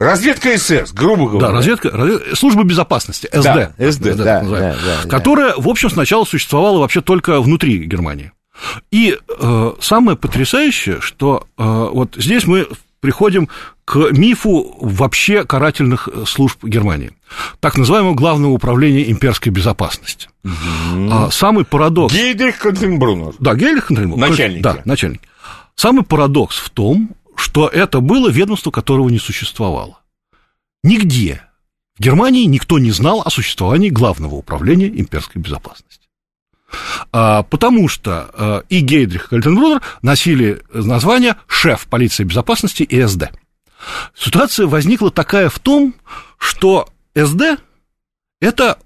Разведка СС, грубо говоря. Да, разведка, разведка Служба безопасности, СД. Да, СД, да, да, да, да. Которая, в общем, сначала существовала вообще только внутри Германии. И э, самое потрясающее, что э, вот здесь мы... приходим к мифу вообще карательных служб Германии, так называемого Главного управления имперской безопасности. Угу. Самый парадокс... Гейдрих Контенбрунер. Да, Гейдрих Контенбрунер. Начальник. Да, начальник. Самый парадокс в том, что это было ведомство, которого не существовало. Нигде в Германии никто не знал о существовании Главного управления имперской безопасности. Потому что и Гейдрих, и Кальтенбруннер носили название «шеф полиции безопасности» и СД. Ситуация возникла такая в том, что СД – это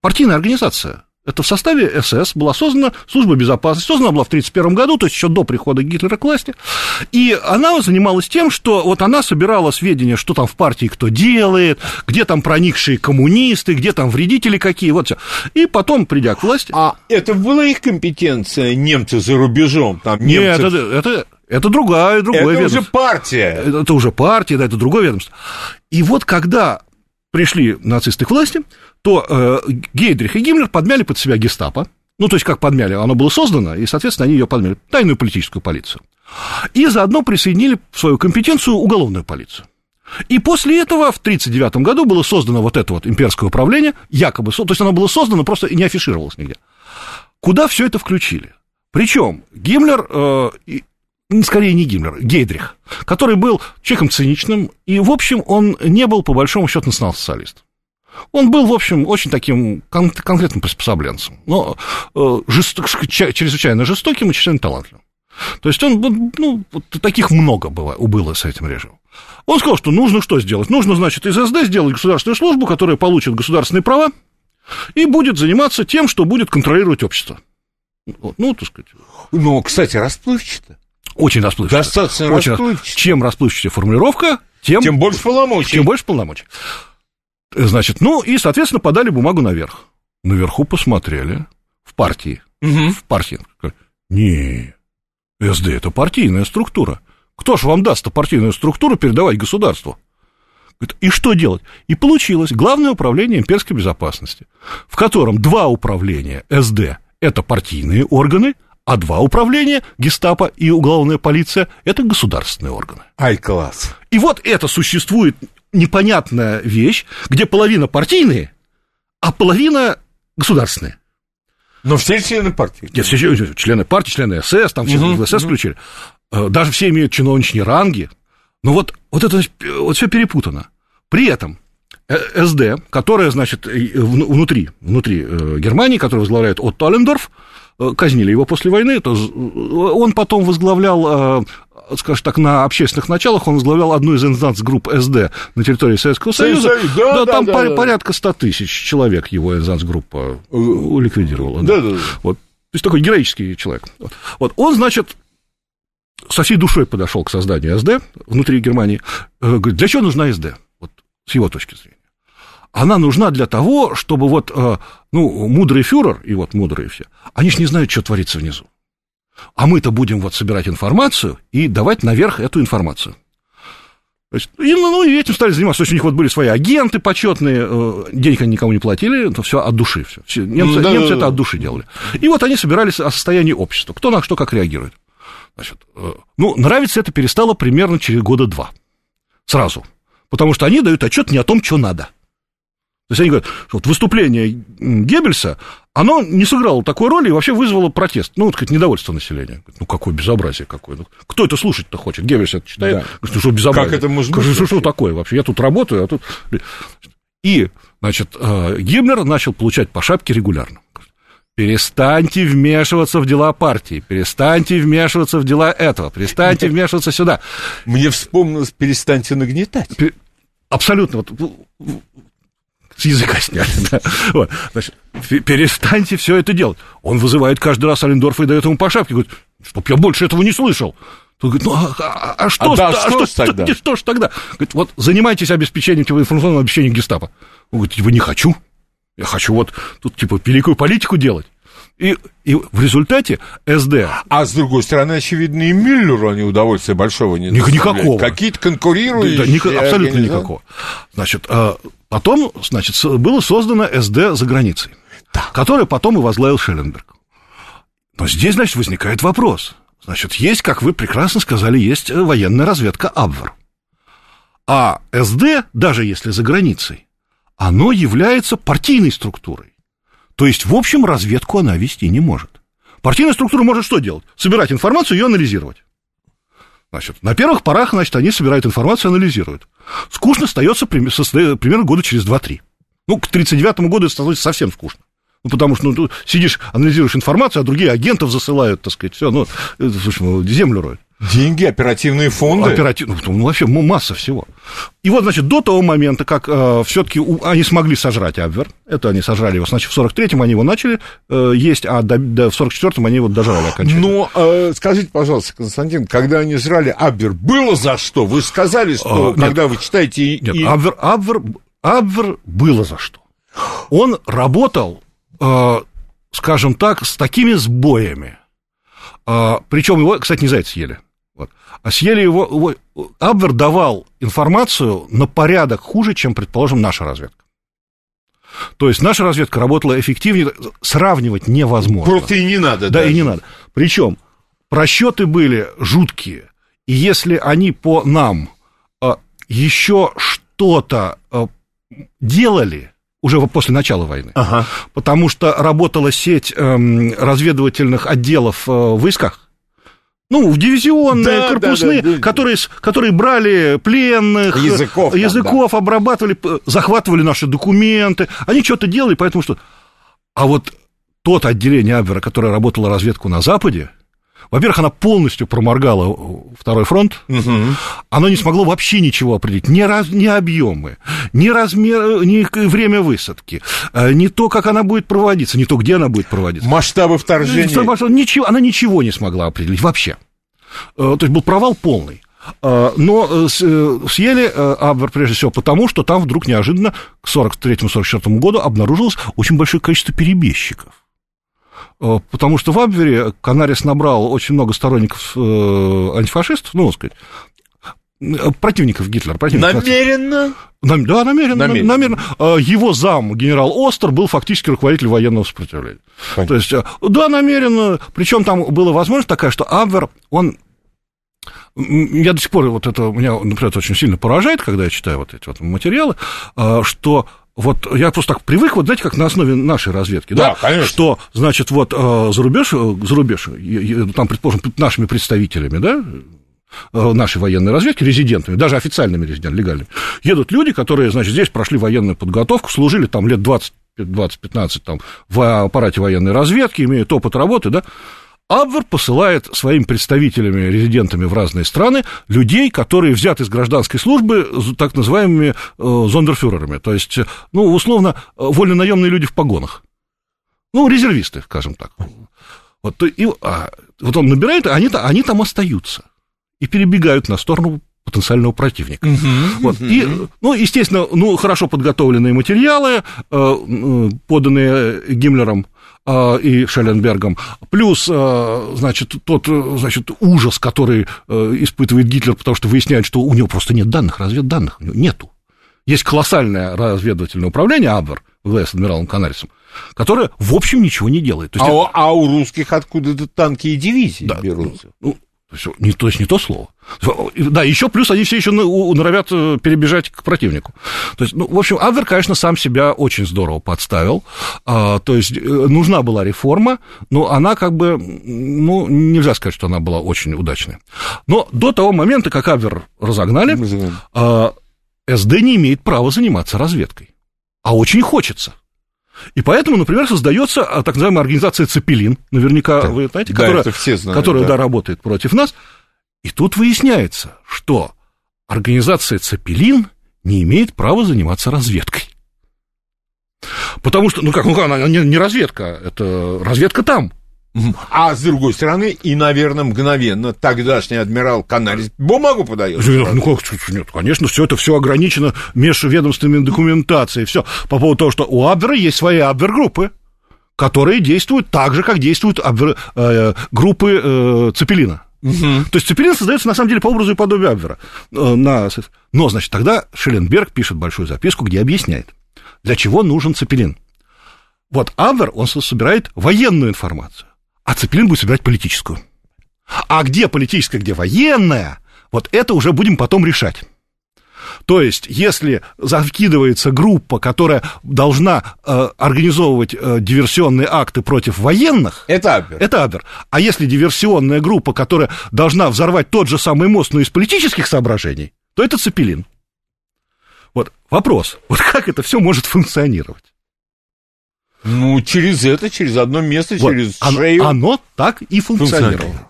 партийная организация, это в составе СС была создана служба безопасности, создана была в тысяча девятьсот тридцать первом году, то есть еще до прихода Гитлера к власти, и она занималась тем, что вот она собирала сведения, что там в партии кто делает, где там проникшие коммунисты, где там вредители какие, вот все, и потом, придя к власти... А это была их компетенция, немцы за рубежом, там немцы... Нет, это... это... Это другая, другое это ведомство. Это уже партия. Это, это уже партия, да, это другое ведомство. И вот когда пришли нацисты к власти, то э, Гейдрих и Гиммлер подмяли под себя гестапо. Ну, то есть, как подмяли, оно было создано, и, соответственно, они ее подмяли. Тайную политическую полицию. И заодно присоединили в свою компетенцию уголовную полицию. И после этого в тысяча девятьсот тридцать девятом году было создано вот это вот имперское управление, якобы, то есть, оно было создано, просто и не афишировалось нигде. Куда все это включили? Причем Гиммлер... Э, Скорее, не Гиммлер, Гейдрих, который был человеком циничным, и, в общем, он не был, по большому счету, национал-социалист. Он был, в общем, очень таким кон- конкретным приспособленцем, но э, жесток, чрезвычайно жестоким и чрезвычайно талантливым. То есть, он, ну, таких много было, было с этим режимом. Он сказал, что нужно что сделать? Нужно, значит, из СД сделать государственную службу, которая получит государственные права и будет заниматься тем, что будет контролировать общество. Ну, так сказать... Ну, кстати, расплывчато. Очень расплывчато. Достаточно Очень расплывчато. Чем расплывчатая формулировка, тем, тем больше полномочий. Тем больше полномочий. Значит, ну и, соответственно, подали бумагу наверх. Наверху посмотрели в партии. Угу. В партии. Не, СД – это партийная структура. Кто же вам даст-то партийную структуру передавать государству? И что делать? И получилось Главное управление имперской безопасности, в котором два управления СД – это партийные органы, а два управления, гестапо и уголовная полиция, это государственные органы. Ай-класс. И вот это существует непонятная вещь, где половина партийные, а половина государственные. Но все члены партии. Нет, все члены партии, члены СС, там все угу, в СС угу. включили. Даже все имеют чиновничьи ранги. Но вот, вот это вот все перепутано. При этом СД, которая, значит, внутри, внутри Германии, которую возглавляет Отто Олендорф, казнили его после войны, то он потом возглавлял, скажем так, на общественных началах, он возглавлял одну из инстанс-групп СД на территории Советского Союза, Союз, да, да, там да, пор- да. порядка сто тысяч человек его инстанс-группа ликвидировала. Да. Да, да, да. Вот. То есть такой героический человек. Вот. Он, значит, со всей душой подошел к созданию СД внутри Германии, говорит, для чего нужна СД, вот, с его точки зрения. Она нужна для того, чтобы вот, ну, мудрый фюрер и вот мудрые все, они же не знают, что творится внизу. А мы-то будем вот собирать информацию и давать наверх эту информацию. То есть, и, ну, и этим стали заниматься. То есть, у них вот были свои агенты почетные, денег они никому не платили, это все от души. Все. Немцы, да, немцы да, это да. от души делали. И вот они собирались о состоянии общества, кто на что как реагирует. Значит, ну, нравится это перестало примерно через года два. Сразу. Потому что они дают отчет не о том, что надо. То есть они говорят, что вот выступление Геббельса, оно не сыграло такой роли и вообще вызвало протест, ну, так сказать, недовольство населения. Ну, какое безобразие какое. Кто это слушать-то хочет? Геббельс это читает. Да. Говорит, что безобразие. Как это может быть? Что, что такое вообще? Я тут работаю, а тут... И, значит, Гиммлер начал получать по шапке регулярно. Перестаньте вмешиваться в дела партии, перестаньте вмешиваться в дела этого, перестаньте вмешиваться сюда. Мне вспомнилось, перестаньте нагнетать. Абсолютно. Вот... С языка сняли, да. Вот. Значит, перестаньте все это делать. Он вызывает каждый раз Олендорфа и дает ему по шапке, говорит, чтоб я больше этого не слышал. Тот говорит, ну, а, а, что, а, да, а что, что, тогда? Что, что ж тогда? Говорит, вот занимайтесь обеспечением, типа, информационного обеспечения гестапо. Он говорит, типа, не хочу, я хочу вот тут, типа, великую политику делать. И, и в результате СД... А с другой стороны, очевидно, и Мюллеру они удовольствия большого не доставляют. Никакого. Какие-то конкурирующие... Да, да, ни, абсолютно никакого. Значит, потом, значит, было создано СД за границей, да. которое потом и возглавил Шелленберг. Но здесь, значит, возникает вопрос. Значит, есть, как вы прекрасно сказали, есть военная разведка Абвер. А СД, даже если за границей, оно является партийной структурой. То есть, в общем, разведку она вести не может. Партийная структура может что делать? Собирать информацию и ее анализировать. Значит, на первых порах, значит, они собирают информацию и анализируют. Скучно остается примерно года через два-три. Ну, к тридцать девятому году это становится совсем скучно. Ну, потому что, ну, ты сидишь, анализируешь информацию, а другие агентов засылают, так сказать, все, ну, в общем, землю роют. Деньги, оперативные фонды? Оперативные, ну, вообще масса всего. И вот, значит, до того момента, как э, все-таки они смогли сожрать Абвер, это они сожрали его, значит, в сорок третьем они его начали э, есть, а до, до, в сорок четвёртом они его дожрали окончательно. Но э, скажите, пожалуйста, Константин, когда они жрали Абвер, было за что? Вы сказали, что а, когда нет, вы читаете... Нет, и... Абвер, Абвер, Абвер было за что. Он работал, э, скажем так, с такими сбоями. Э, причем его, кстати, не зайцы съели. Вот. А съели его, его... Абвер давал информацию на порядок хуже, чем, предположим, наша разведка. То есть наша разведка работала эффективнее, сравнивать невозможно. Просто и не надо. Да, даже. И не надо. Причем просчеты были жуткие. И если они по нам э, еще что-то э, делали, уже после начала войны, ага. потому что работала сеть э, разведывательных отделов э, в войсках, ну, дивизионные, да, корпусные, да, да, да. Которые, которые брали пленных, языков, языков там, да. обрабатывали, захватывали наши документы, они что-то делали, поэтому что... А вот тот отделение Абвера, которое работало разведку на Западе, во-первых, она полностью проморгала Второй фронт, угу. Она не смогла вообще ничего определить, ни, раз, ни объемы, ни размер, ни время высадки, ни то, как она будет проводиться, ни то, где она будет проводиться. Масштабы вторжения. Ничего, она ничего не смогла определить вообще. То есть был провал полный. Но съели Абвер прежде всего потому, что там вдруг неожиданно к сорок третьему сорок четвёртому году обнаружилось очень большое количество перебежчиков. Потому что в Абвере Канарис набрал очень много сторонников антифашистов, ну, так сказать, противников Гитлера. Противников намеренно? Наци... Да, намеренно, намеренно. намеренно. Его зам, генерал Остер, был фактически руководителем военного сопротивления. Понятно. То есть, да, намеренно. Причем там была возможность такая, что Абвер, он... Я до сих пор, вот это меня, например, это очень сильно поражает, когда я читаю вот эти вот материалы, что... Вот я просто так привык, вот, знаете, как на основе нашей разведки, да, да конечно. Что, значит, вот за рубеж, за рубеж, там, предположим, нашими представителями, да, нашей военной разведки, резидентами, даже официальными резидентами, легальными, едут люди, которые, значит, здесь прошли военную подготовку, служили там лет двадцать-пятнадцать там в аппарате военной разведки, имеют опыт работы, да. Абвер посылает своими представителями, резидентами в разные страны людей, которые взяты из гражданской службы так называемыми зондерфюрерами, то есть, ну, условно, вольнонаемные люди в погонах, ну, резервисты, скажем так. Вот, и, а, вот он набирает, а они, они там остаются и перебегают на сторону потенциального противника. Uh-huh, вот. uh-huh. И, ну, естественно, ну, хорошо подготовленные материалы, поданные Гиммлером и Шелленбергом, плюс, значит, тот, значит, ужас, который испытывает Гитлер, потому что выясняет, что у него просто нет данных, разведданных нету. Есть колоссальное разведывательное управление Абвер, ВВС адмиралом Канарисом, которое, в общем, ничего не делает. То есть, а, это... а у русских откуда-то танки и дивизии да, берутся? Ну, то есть не, то есть не то слово. Да, еще плюс они все еще норовят перебежать к противнику. То есть, ну, в общем, Абвер, конечно, сам себя очень здорово подставил. А, то есть нужна была реформа, но она как бы, ну, нельзя сказать, что она была очень удачной. Но до того момента, как Абвер разогнали, а, эс дэ не имеет права заниматься разведкой, а очень хочется. И поэтому, например, создается так называемая организация «Цеппелин», наверняка да, вы знаете, да, которая, знают, которая да. Да, работает против нас. И тут выясняется, что организация «Цеппелин» не имеет права заниматься разведкой. Потому что, ну как, ну, она не разведка, это разведка там. А с другой стороны, и, наверное, мгновенно тогдашний адмирал Канарис бумагу подает. Ну, как, нет, конечно, все это все ограничено межведомственной документацией. Все по поводу того, что у Абвера есть свои Абвер-группы, которые действуют так же, как действуют Абвер, э, группы э, Цеппелина. Угу. То есть Цеппелин создается, на самом деле, по образу и подобию Абвера. Но, значит, тогда Шелленберг пишет большую записку, где объясняет, для чего нужен Цеппелин. Вот Абвер, он собирает военную информацию. А Цеппелин будет собирать политическую. А где политическая, где военная, вот это уже будем потом решать. То есть, если закидывается группа, которая должна э, организовывать э, диверсионные акты против военных... Это Абвер. Это Абвер. А если диверсионная группа, которая должна взорвать тот же самый мост, но из политических соображений, то это Цеппелин. Вот вопрос, вот как это все может функционировать? Ну, через это, через одно место, вот. через шею. Оно, оно так и функционировало. функционировало.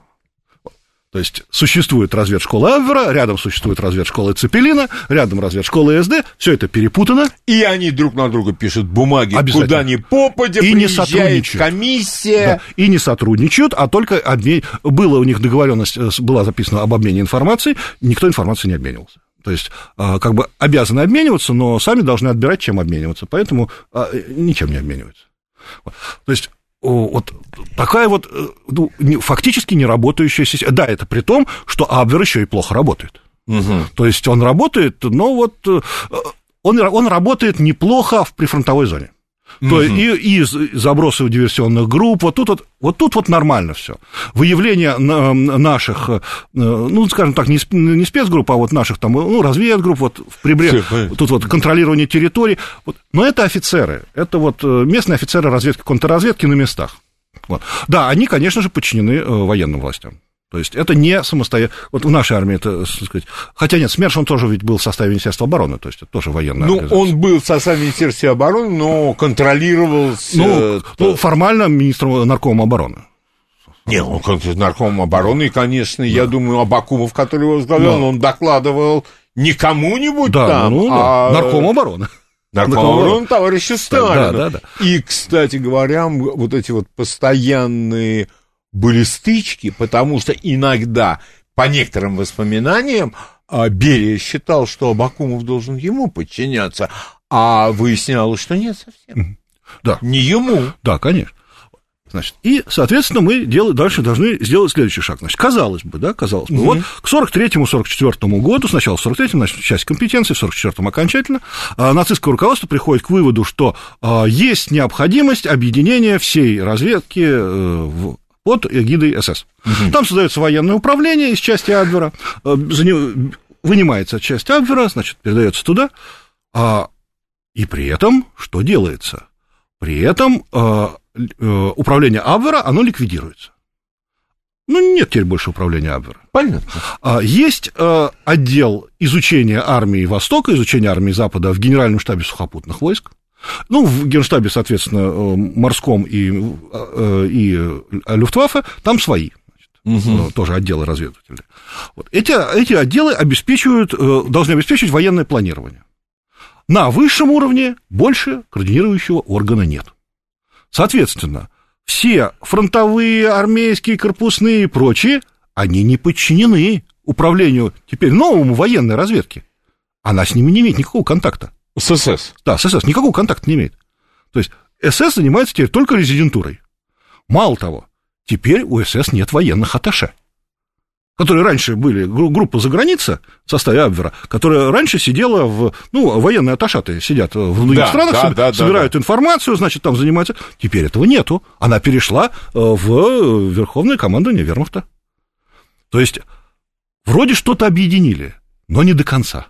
То есть существует разведшкола Абвера, рядом существует разведшкола Цеппелина, рядом разведшкола СД, все это перепутано. И они друг на друга пишут бумаги, куда ни попадя, и приезжает не комиссия. Да, и не сотрудничают, а только обмен... Была у них договоренность, была записана об обмене информацией, никто информацией не обменивался. То есть, как бы обязаны обмениваться, но сами должны отбирать, чем обмениваться, поэтому ничем не обмениваются. То есть... Вот такая вот ну, фактически неработающая система. Да, это при том, что Абвер еще и плохо работает. Угу. То есть он работает, но вот он, он работает неплохо в прифронтовой зоне. Угу. То есть и, и забросы диверсионных групп, вот тут вот, вот, тут вот нормально все. Выявление наших, ну, скажем так, не спецгрупп, а вот наших там, ну, разведгрупп, вот в прибреж... тут вот контролирование территорий. Вот. Но это офицеры, это вот местные офицеры разведки, контрразведки на местах. Вот. Да, они, конечно же, подчинены военным властям. То есть это не самостоятельно. Вот в нашей армии это, так сказать... Хотя нет, СМЕРШ, он тоже ведь был в составе Министерства обороны, то есть это тоже военная ну, организация. Ну, он был в составе Министерства обороны, но контролировался... Ну, ну формально министром наркома обороны. Не, он нарком обороны, конечно, да. Я думаю, Абакумов, который его возглавлял, да. Он докладывал не кому-нибудь да, там, ну, а... нарком обороны. Нарком обороны товарища Сталина. Да, да, да. И, кстати говоря, вот эти вот постоянные... были стычки, потому что иногда, по некоторым воспоминаниям, Берия считал, что Абакумов должен ему подчиняться, а выяснялось, что нет совсем. Да. Не ему. Да, конечно. Значит, и, соответственно, мы дел... дальше должны сделать следующий шаг. Значит, казалось бы, да, казалось бы, mm-hmm. вот к сорок третьему сорок четвёртому году, сначала в сорок третьем, значит, часть компетенции, в сорок четвёртом окончательно, нацистское руководство приходит к выводу, что есть необходимость объединения всей разведки в под эгидой СС. Угу. Там создается военное управление из части Абвера, вынимается часть Абвера, значит, передается туда, и при этом что делается? При этом управление Абвера, оно ликвидируется. Ну, нет теперь больше управления Абвера. Понятно. Есть отдел изучения армии Востока, изучения армии Запада в Генеральном штабе сухопутных войск. Ну, в Генштабе, соответственно, морском и, и Люфтваффе, там свои, значит, угу. тоже отделы разведывательные. Вот. Эти, эти отделы обеспечивают, должны обеспечивать военное планирование. На высшем уровне больше координирующего органа нет. Соответственно, все фронтовые, армейские, корпусные и прочие, они не подчинены управлению теперь новому военной разведки. Она с ними не имеет никакого контакта. С СС? Да, с СС. Никакого контакта не имеет. То есть СС занимается теперь только резидентурой. Мало того, теперь у СС нет военных атташе, которые раньше были группа за граница в составе Абвера, которая раньше сидела в... Ну, военные атташаты сидят в других да, странах, да, да, собирают да, да. информацию, значит, там занимаются. Теперь этого нету. Она перешла в Верховное командование Вермахта. То есть вроде что-то объединили, но не до конца.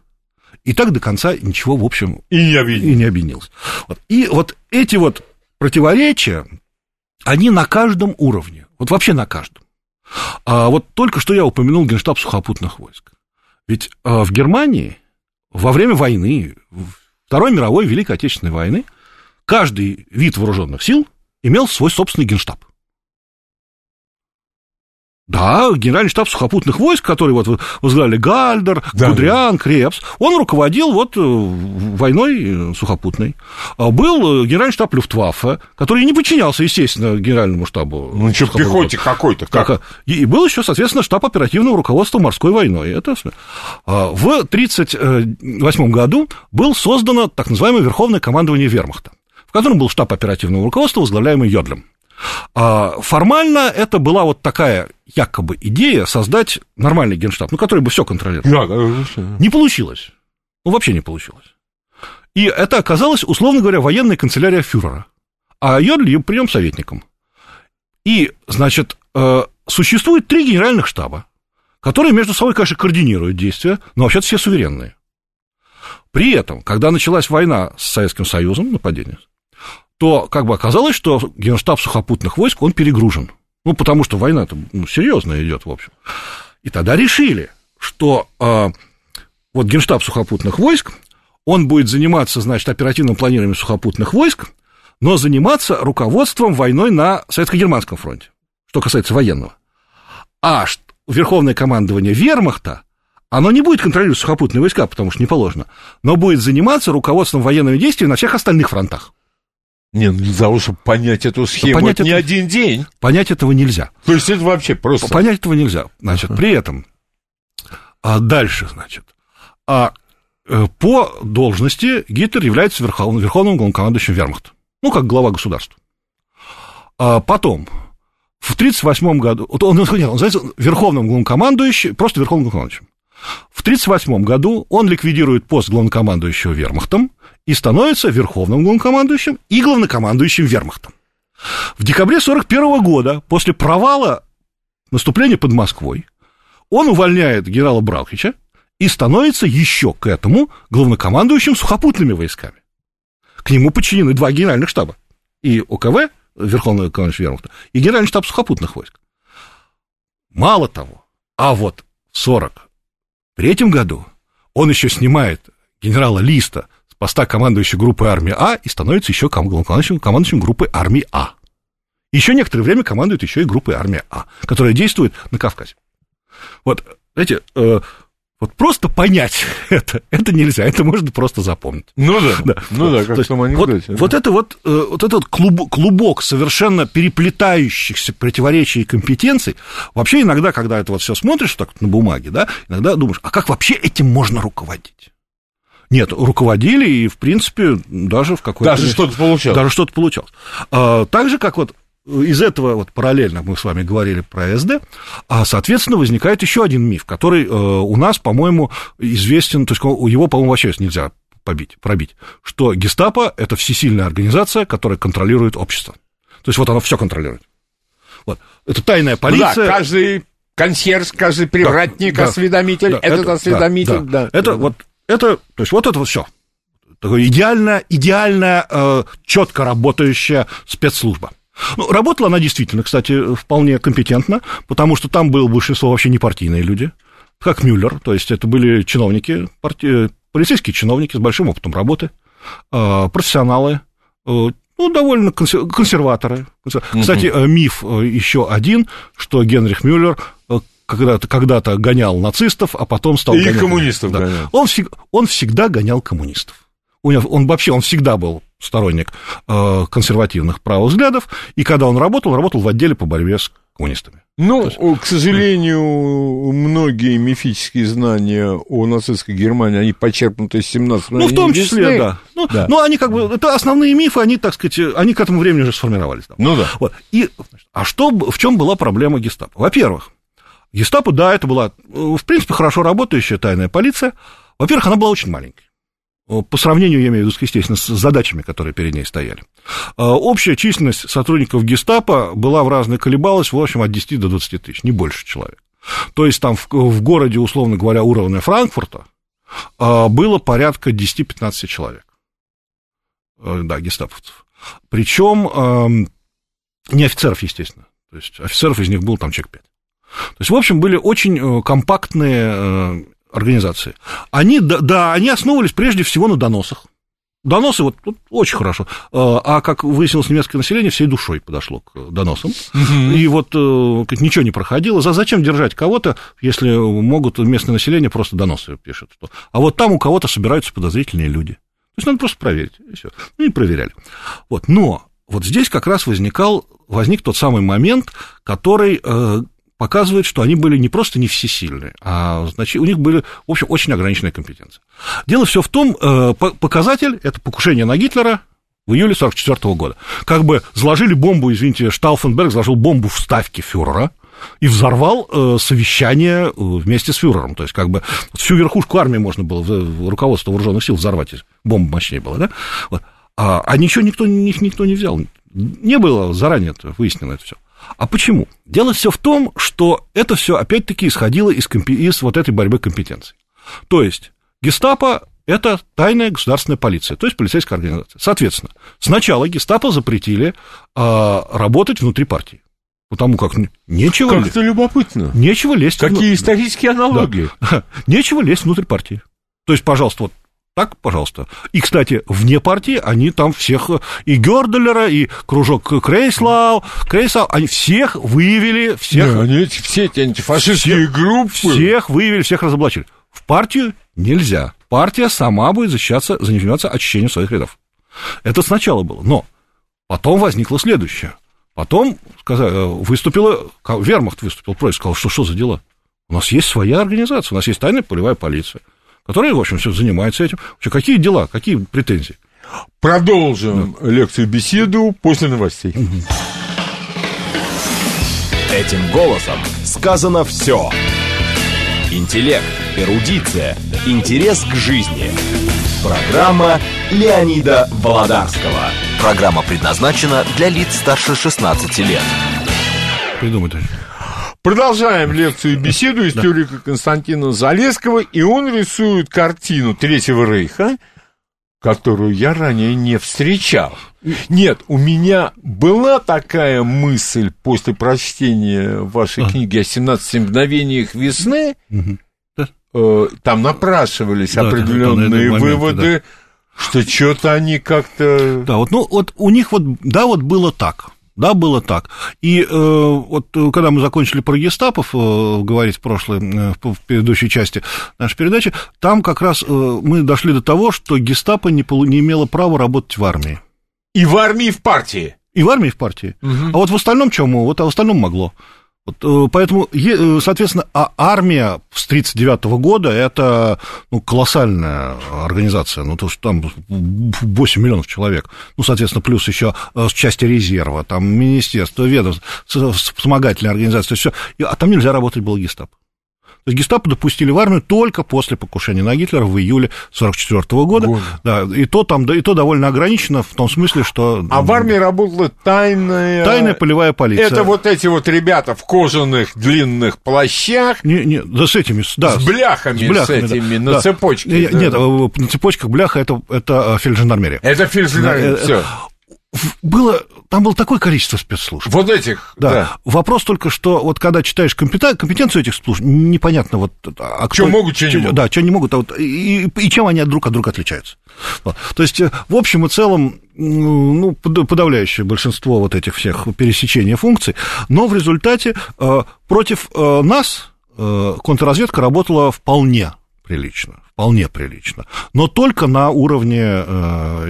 И так до конца ничего, в общем, и не объединилось. И, не объединилось. Вот. И вот эти вот противоречия, они на каждом уровне, вот вообще на каждом. А вот только что я упомянул Генштаб сухопутных войск. Ведь в Германии во время войны, Второй мировой, Великой Отечественной войны, каждый вид вооруженных сил имел свой собственный Генштаб. Да, Генеральный штаб сухопутных войск, который вот возглавляли Гальдер, да, Гудриан, Крепс, он руководил вот войной сухопутной. Был Генеральный штаб Люфтваффе, который не подчинялся, естественно, Генеральному штабу. Ну, что, пехоте какой-то, как? И был еще, соответственно, штаб оперативного руководства морской войной. Это... В тысяча девятьсот тридцать восьмом году было создано так называемое Верховное командование Вермахта, в котором был штаб оперативного руководства, возглавляемый Йодлем. Формально это была вот такая якобы идея создать нормальный генштаб, ну, который бы все контролировал. Не получилось. Ну, вообще не получилось. И это оказалось, условно говоря, военная канцелярия фюрера, а Йодль при нем советником. И, значит, существует три генеральных штаба, которые между собой, конечно, координируют действия, но вообще-то все суверенные. При этом, когда началась война с Советским Союзом, нападение, то как бы оказалось, что Генштаб сухопутных войск, он перегружен. Ну, потому что война-то ну, серьезная идет, в общем. И тогда решили, что э, вот Генштаб сухопутных войск, он будет заниматься, значит, оперативным планированием сухопутных войск, но заниматься руководством войной на Советско-Германском фронте, что касается военного. А верховное командование вермахта, оно не будет контролировать сухопутные войска, потому что не положено, но будет заниматься руководством военными действиями на всех остальных фронтах. Нет, для того, чтобы понять эту схему, понять это этого, не один день. Понять этого нельзя. То есть это вообще просто... Понять этого нельзя. Значит, uh-huh. при этом... А дальше, значит... А по должности Гитлер является верховным, верховным главнокомандующим вермахта. Ну, как глава государства. А потом, в тридцать восьмом году... Вот он, нет, он называется верховным главнокомандующим, просто верховным главнокомандующим. В тридцать восьмом году он ликвидирует пост главнокомандующего вермахтом и становится верховным главнокомандующим и главнокомандующим вермахтом. В декабре сорок первого года, после провала наступления под Москвой, он увольняет генерала Браухича и становится еще к этому главнокомандующим сухопутными войсками. К нему подчинены два генеральных штаба, и ОКВ, верховного командующего вермахта, и генеральный штаб сухопутных войск. Мало того, а вот в сорок третьем году он еще снимает генерала Листа с поста командующего группой армии А и становится еще главнокомандующим командующим группой армии А. Еще некоторое время командует еще и группой армии А, которая действует на Кавказе. Вот, знаете, э, вот просто понять это, это нельзя, это можно просто запомнить. Ну да, да. ну вот, да, как в том анекдоте. Вот, вот это вот, э, вот этот клуб, клубок совершенно переплетающихся противоречий и компетенций, вообще иногда, когда это вот все смотришь так на бумаге, да, иногда думаешь, а как вообще этим можно руководить? Нет, руководили и, в принципе, даже в какой-то... Даже что-то получалось. Даже что-то получалось. А, так же, как вот... Из этого вот параллельно мы с вами говорили про СД, а, соответственно, возникает еще один миф, который э, у нас, по-моему, известен, то есть его, по-моему, вообще нельзя побить, пробить, что Гестапо – это всесильная организация, которая контролирует общество. То есть вот оно все контролирует. Вот. Это тайная полиция. Да, каждый консьерж, каждый привратник, да, осведомитель, да, этот это, осведомитель. Да, да. Это, да. Вот, это, то есть вот это вот все. Такое идеально, идеально э, четко работающая спецслужба. Ну, работала она действительно, кстати, вполне компетентно, потому что там было большинство вообще непартийные люди, как Мюллер, то есть это были чиновники, парти... полицейские чиновники с большим опытом работы, профессионалы, ну, довольно консер... консерваторы. Угу. Кстати, миф еще один, что Генрих Мюллер когда-то, когда-то гонял нацистов, а потом стал... И коммунистов гонял. Да. Он, всег... он всегда гонял коммунистов. У него... Он вообще, он всегда был... сторонник э, консервативных правых взглядов, и когда он работал, работал в отделе по борьбе с коммунистами. Ну, есть... к сожалению, многие мифические знания о нацистской Германии, они почерпнуты из семнадцатого века. Ну, в том числе, Дисней. Да. Ну, да. Ну, они как бы, это основные мифы, они, так сказать, они к этому времени уже сформировались. Там. Ну, да. Вот. И, а что, в чем была проблема Гестапо? Во-первых, Гестапо, да, это была, в принципе, хорошо работающая тайная полиция. Во-первых, она была очень маленькой. По сравнению, я имею в виду, естественно, с задачами, которые перед ней стояли. Общая численность сотрудников Гестапо была в разные колебалась, в общем, от десяти до двадцати тысяч, не больше человек. То есть там в, в городе, условно говоря, уровня Франкфурта было порядка десяти-пятнадцати человек, да, гестаповцев. Причем не офицеров, естественно, то есть офицеров из них было там человек пять. То есть, в общем, были очень компактные... организации. Они, да, да, они основывались прежде всего на доносах. Доносы вот, вот очень хорошо. А как выяснилось, немецкое население всей душой подошло к доносам. Mm-hmm. И вот ничего не проходило. Зачем держать кого-то, если могут местное население просто доносы пишет? Что... А вот там у кого-то собираются подозрительные люди. То есть надо просто проверить. И всё. Ну, не проверяли. Вот. Но вот здесь как раз возникал, возник тот самый момент, который... показывает, что они были не просто не всесильны, а значит, у них были, в общем, очень ограниченные компетенции. Дело все в том, показатель – это покушение на Гитлера в июле сорок четвёртого года. Как бы заложили бомбу, извините, Штауфенберг заложил бомбу в ставке фюрера и взорвал совещание вместе с фюрером. То есть, как бы всю верхушку армии можно было, руководство вооруженных сил взорвать, если бомба мощнее была, да? Вот. А ничего никто, их никто не взял. Не было заранее выяснено это все. А почему? Дело все в том, что это все опять-таки исходило из, компи... из вот этой борьбы компетенций. То есть Гестапо – это тайная государственная полиция, то есть полицейская организация. Соответственно, сначала Гестапо запретили э, работать внутри партии, потому как нечего... Как-то ли... любопытно. Нечего лезть... Какие в... исторические аналогии? Да. Нечего лезть внутрь партии. То есть, пожалуйста, вот Так, пожалуйста. И, кстати, вне партии они там всех, и Гёрдлера, и кружок Крейслау, Крейслау, они всех выявили, всех... Да, они эти, все эти антифашистские всех, группы... Всех выявили, всех разоблачили. В партию нельзя. Партия сама будет защищаться, заниматься очищением своих рядов. Это сначала было. Но потом возникло следующее. Потом сказали, выступила... Вермахт выступил против, сказал, что что за дела? У нас есть своя организация, у нас есть тайная полевая полиция, которая, в общем, все занимается этим. Вообще, какие дела, какие претензии? Продолжим да. лекцию, беседу после новостей. Этим голосом сказано все. Интеллект, эрудиция, интерес к жизни. Программа Леонида Володарского. Программа предназначена для лиц старше шестнадцати лет. Придумай, товарищ. Продолжаем лекцию и беседу историка да. Константина Залесского, и он рисует картину Третьего Рейха, которую я ранее не встречал. Нет, у меня была такая мысль после прочтения вашей а. книги о семнадцати мгновениях весны, угу. там напрашивались да, определенные да, выводы, моменты, да. что что-то они как-то... Да, вот, ну, вот у них вот, да, вот было так. Да, было так. И э, вот когда мы закончили про гестапов э, говорить в прошлой, э, в предыдущей части нашей передачи, там как раз э, мы дошли до того, что гестапо не, не имело права работать в армии. И в армии, и в партии. И в армии, и в партии. Угу. А вот в остальном чему? Вот а в остальном могло. Вот, поэтому, соответственно, а армия с тысяча девятьсот тридцать девятого года это ну, колоссальная организация, ну, то, что там восемь миллионов человек, ну, соответственно, плюс еще части резерва, там, министерство, ведомство, вспомогательные организации, то есть все, а там нельзя работать было гестапо. То есть гестапо допустили в армию только после покушения на Гитлера в июле сорок четвёртого года. Года. Да, и, то там, и то довольно ограничено в том смысле, что... А в армии работала тайная... Тайная полевая полиция. Это вот эти вот ребята в кожаных длинных плащах. Не, не, да с этими... Да, с бляхами, с, бляхами, с этими, да, на да. цепочке. Да. Нет, на цепочках бляха это, это фельджандармерия. Это фельджандармерия, все. Было, там было такое количество спецслужб. Вот этих, да. да. Вопрос только, что вот когда читаешь компетенцию этих служб, непонятно вот... А что кто, могут, что не могут. Да, что не могут, а вот, и, и чем они друг от друга отличаются. Вот. То есть, в общем и целом, ну, подавляющее большинство вот этих всех пересечений функций, но в результате против нас контрразведка работала вполне прилично, вполне прилично, но только на уровне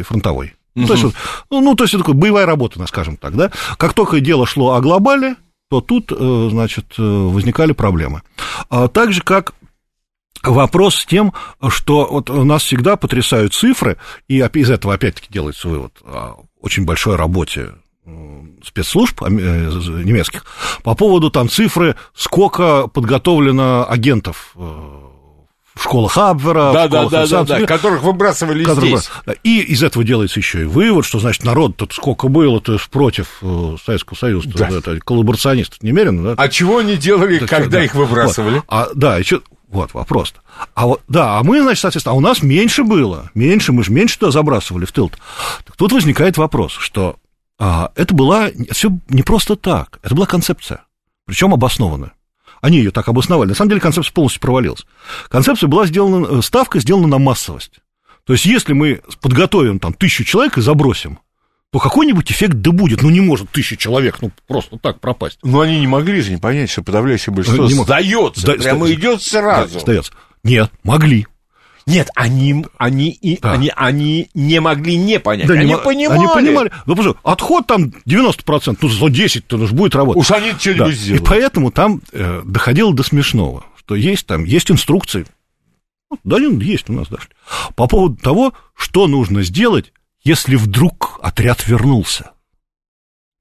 фронтовой. Ну, то есть, ну, то есть, это такая боевая работа, скажем так, да. Как только дело шло о глобале, то тут, значит, возникали проблемы. Так же, как вопрос с тем, что вот нас всегда потрясают цифры, и из этого, опять-таки, делается вывод о очень большой работе спецслужб немецких по поводу там цифры, сколько подготовлено агентов в школах Абвера, да, в школах да, да, да, да, которых выбрасывали которых здесь. Выбрасывали. И из этого делается еще и вывод, что, значит, народ тут сколько было, то есть против Советского Союза, да. Да, коллаборационистов немерено. Да? А чего они делали, так, когда да. их выбрасывали? Вот. А, да, еще... Вот вопрос. А вот, да, а мы, значит, соответственно, а у нас меньше было, меньше, мы же меньше туда забрасывали в тыл. Так тут возникает вопрос, что а, это была все не просто так, это была концепция, причем обоснованная. Они ее так обосновали. На самом деле концепция полностью провалилась. Концепция была сделана, ставка сделана на массовость. То есть, если мы подготовим там тысячу человек и забросим, то какой-нибудь эффект да будет. Ну, не может тысяча человек ну просто так пропасть. Но они не могли же не понять, что подавляющее большинство не сдается, да, прямо сда... идет сразу. Да, сдается. Нет, могли. Нет, они, они, и, да. они, они не могли не понять, да, они, не, понимали. они понимали. Ну, потому что отход там девяносто процентов, ну, сто десять процентов уж будет работать. Уж они что-нибудь да. сделали. И поэтому там э, доходило до смешного, что есть там, есть инструкции, ну, да, есть у нас даже, по поводу того, что нужно сделать, если вдруг отряд вернулся.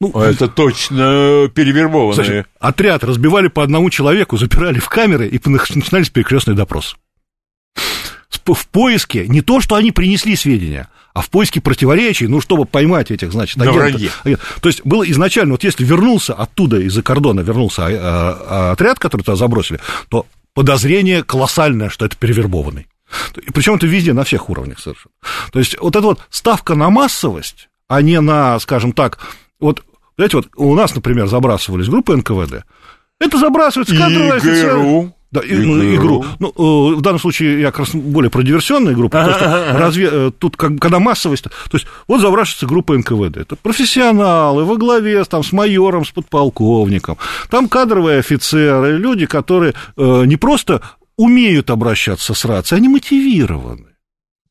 Ну, это точно перевербованные. Значит, отряд разбивали по одному человеку, запирали в камеры и начинались перекрестные допросы. В поиске не то, что они принесли сведения, а в поиске противоречий, ну, чтобы поймать этих, значит, агентов. То есть, было изначально, вот если вернулся оттуда, из-за кордона вернулся отряд, который туда забросили, то подозрение колоссальное, что это перевербованный. Причем это везде, на всех уровнях совершенно. То есть, вот эта вот ставка на массовость, а не на, скажем так, вот, знаете, вот у нас, например, забрасывались группы эн ка вэ дэ, это забрасывается кадровые офицеры. Да, игру. игру. Ну, в данном случае я как раз более про диверсионную игру, потому что разве... тут, как, когда массовость... То есть вот заврашивается группа эн ка вэ дэ. Это профессионалы во главе там, с майором, с подполковником. Там кадровые офицеры, люди, которые не просто умеют обращаться с рацией, они мотивированы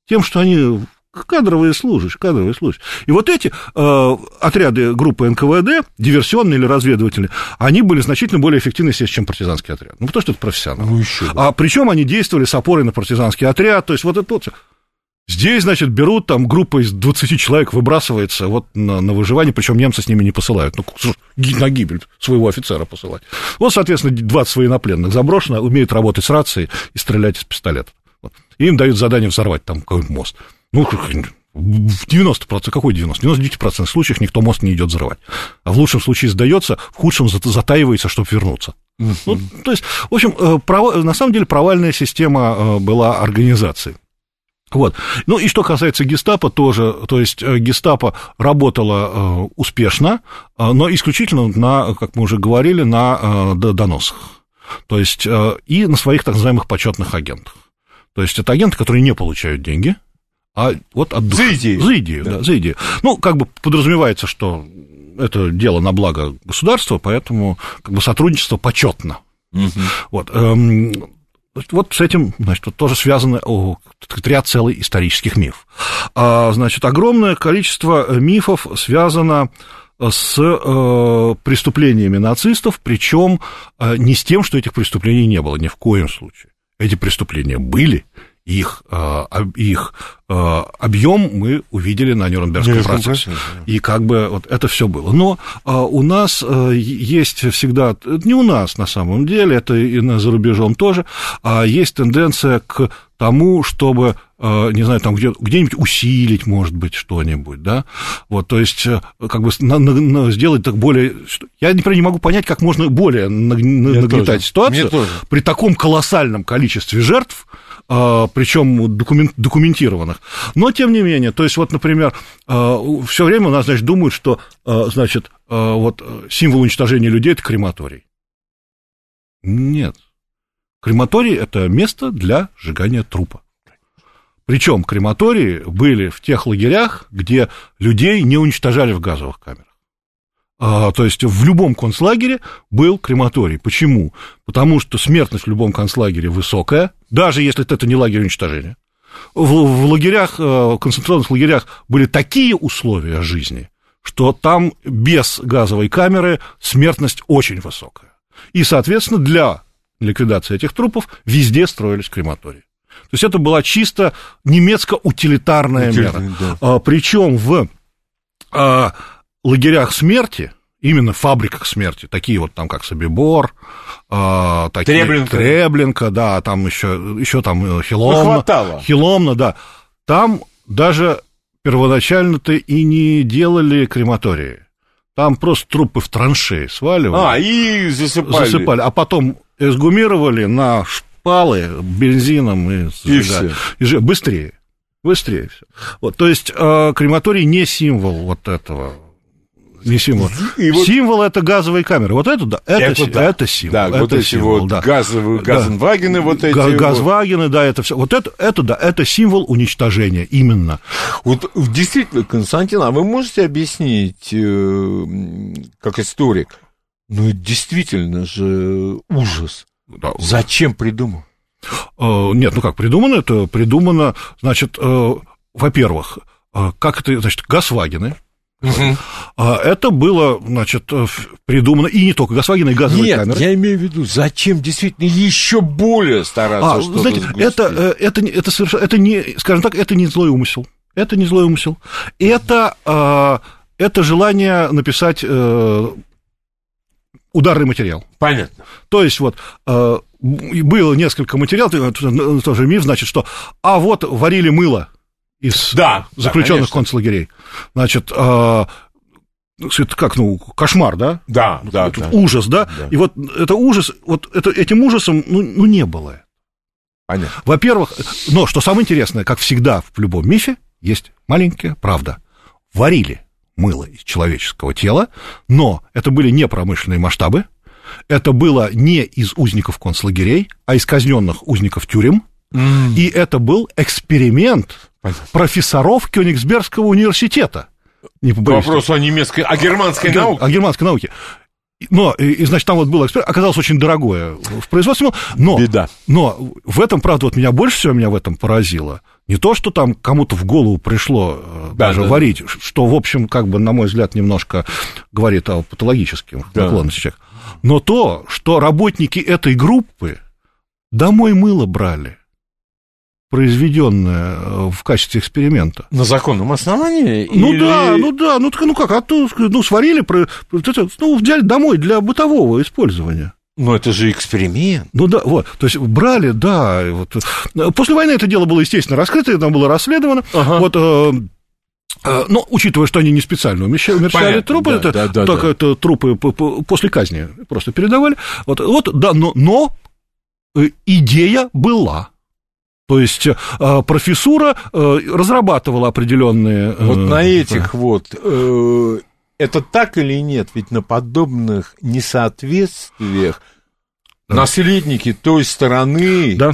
тем, что они... Кадровые служащие, кадровые служащие. И вот эти э, отряды группы эн ка вэ дэ, диверсионные или разведывательные, они были значительно более эффективны, чем партизанский отряд. Ну, потому что это профессионалы. Ну, еще, да. А причем они действовали с опорой на партизанский отряд. То есть вот это вот все. Здесь, значит, берут, там группа из двадцати человек выбрасывается вот на, на выживание, причем немцы с ними не посылают. Ну, на гибель своего офицера посылать. Вот, соответственно, двадцать военнопленных заброшено, умеют работать с рацией и стрелять из пистолета. Вот. И им дают задание взорвать там какой-нибудь мост. Ну, в девяноста процентах, какой девяносто? В девяноста девяти процентах случаев никто мост не идет взрывать. А в лучшем случае сдается, в худшем затаивается, чтобы вернуться. Mm-hmm. Ну, то есть, в общем, пров... на самом деле провальная система была организации. Вот. Ну, и что касается гестапо тоже, то есть гестапо работало успешно, но исключительно на, как мы уже говорили, на доносах. То есть, и на своих так называемых почетных агентах. То есть, это агенты, которые не получают деньги. А вот от души. За идею. За идею, да. Да, за идею. Ну, как бы подразумевается, что это дело на благо государства, поэтому как бы сотрудничество почетно. Угу. Вот, эм, вот с этим, значит, вот тоже связаны ряд целый исторических мифов. А, значит, огромное количество мифов связано с э, преступлениями нацистов, причем э, не с тем, что этих преступлений не было ни в коем случае. Эти преступления были. Их, их объем мы увидели на Нюрнбергском процессе. И как бы вот это все было. Но у нас есть всегда, не у нас на самом деле, это и за рубежом тоже, есть тенденция к тому, чтобы, не знаю, там где, где-нибудь усилить, может быть, что-нибудь, да, вот, то есть, как бы на, на, сделать так более... Я, например, не могу понять, как можно более нагнетать ситуацию при таком колоссальном количестве жертв, причем документированных. Но, тем не менее, то есть, вот, например, все время у нас, значит, думают, что, значит, вот символ уничтожения людей – это крематорий. Нет. Крематорий – это место для сжигания трупа. Причем крематории были в тех лагерях, где людей не уничтожали в газовых камерах. То есть в любом концлагере был крематорий. Почему? Потому что смертность в любом концлагере высокая, даже если это не лагерь уничтожения. В лагерях, в концентрационных лагерях были такие условия жизни, что там без газовой камеры смертность очень высокая. И, соответственно, для ликвидации этих трупов везде строились крематории. То есть это была чисто немецко-утилитарная Утильный, мера. Да. Причем в... лагерях смерти, именно в фабриках смерти, такие вот там, как Собибор, э, такие, Треблинка. Треблинка, да, там еще, еще там Хиломна, ну, Хиломна, да, там даже первоначально-то и не делали крематории, там просто трупы в траншеи сваливали, а, и засыпали. засыпали, а потом эксгумировали на шпалы бензином и, и, да, и быстрее, быстрее все. Вот, то есть э, крематорий не символ вот этого. Не символ. Вот... Символ – это газовые камеры. Вот это, да, это, это, да. это символ. Да, это вот эти символ, вот да. газовые, газенвагены, да. вот эти. Газвагены, вот. да, это все. Вот это, это, да, это символ уничтожения именно. Вот действительно, Константин, а вы можете объяснить, как историк, ну, действительно же ужас. Да, ужас. Зачем придумал? Нет, ну как, придумано это? Придумано, значит, во-первых, как это, значит, газвагены. Угу. Это было, значит, придумано, и не только газвагены, и газовые Нет, камеры. Нет, я имею в виду, зачем действительно еще более стараться а, что-то знаете, это, это, это, совершенно, это не, скажем так, это не злой умысел, это не злой умысел, это, это желание написать ударный материал. Понятно. То есть, вот, было несколько материалов, тоже миф, значит, что, а вот варили мыло. Из да, заключенных да, концлагерей. Значит, э, как, ну, кошмар, да? Да, да. Это да ужас, да? да? И вот это ужас, вот это, этим ужасом, ну, ну, не было. Понятно. Во-первых, но что самое интересное, как всегда в любом мифе, есть маленькая правда. Варили мыло из человеческого тела, но это были не промышленные масштабы, это было не из узников концлагерей, а из казненных узников тюрем, mm. и это был эксперимент профессоров Кёнигсбергского университета. Не побоюсь. Вопрос о немецкой, о германской о, науке. О германской науке. Но, и, и, значит, там вот было эксперимент, оказалось очень дорогое в производстве, но, Беда. но в этом, правда, вот меня больше всего меня в этом поразило. Не то, что там кому-то в голову пришло да, даже да, варить, да. что, в общем, как бы, на мой взгляд, немножко говорит о патологическом да. наклонности человека. Но то, что работники этой группы домой мыло брали, произведенное в качестве эксперимента. На законном основании? Ну или... да, ну да, ну, ну как, а то, ну сварили, ну взяли домой для бытового использования. Ну, это же эксперимент. Ну, да, вот, то есть, брали, да. Вот. После войны это дело было, естественно, раскрыто, оно было расследовано. Ага. Вот, э, э, но, учитывая, что они не специально умещали, умещали трупы, да, это, да, да, только да. это трупы после казни просто передавали. Вот, вот да, но, но идея была. То есть, профессура разрабатывала определенные... Вот на этих вот... Это так или нет? Ведь на подобных несоответствиях да. наследники той стороны... Да,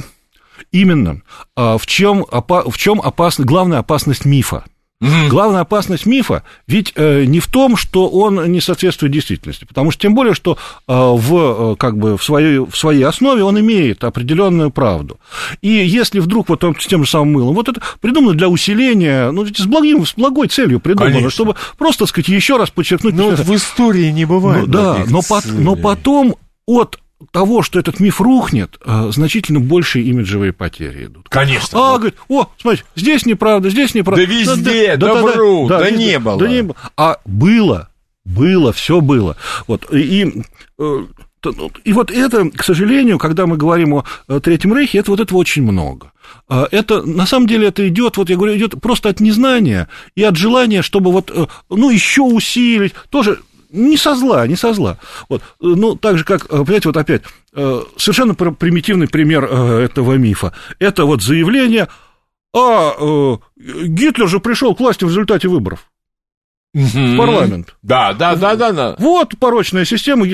именно. В чем, в чем опасность, главная опасность мифа? Mm-hmm. Главная опасность мифа ведь не в том, что он не соответствует действительности, потому что тем более, что в, как бы, в, своей, в своей основе он имеет определенную правду. И если вдруг вот он с тем же самым мылом, вот это придумано для усиления, ну, с, благим, с благой целью придумано, Конечно. чтобы просто, так сказать, еще раз подчеркнуть... Ну, вот в истории не бывает. Ну, да, но, по, но потом от... того, что этот миф рухнет, значительно больше имиджевые потери идут. Конечно. А, вот. говорит, о, смотрите, здесь неправда, здесь неправда. Да везде, да, да, добру, да, да, да, да, не, да, было. да не было. А было, было, все было. Вот, и, и, и вот это, к сожалению, когда мы говорим о Третьем Рейхе, это вот этого очень много. Это, на самом деле, это идет, вот я говорю, идет просто от незнания и от желания, чтобы вот, ну, еще усилить, тоже... Не со зла, не со зла. Вот. Ну, так же, как, понимаете, вот опять, совершенно примитивный пример этого мифа. Это вот заявление, а Гитлер же пришел к власти в результате выборов в парламент. Да, да, да, да, да. Вот порочная система.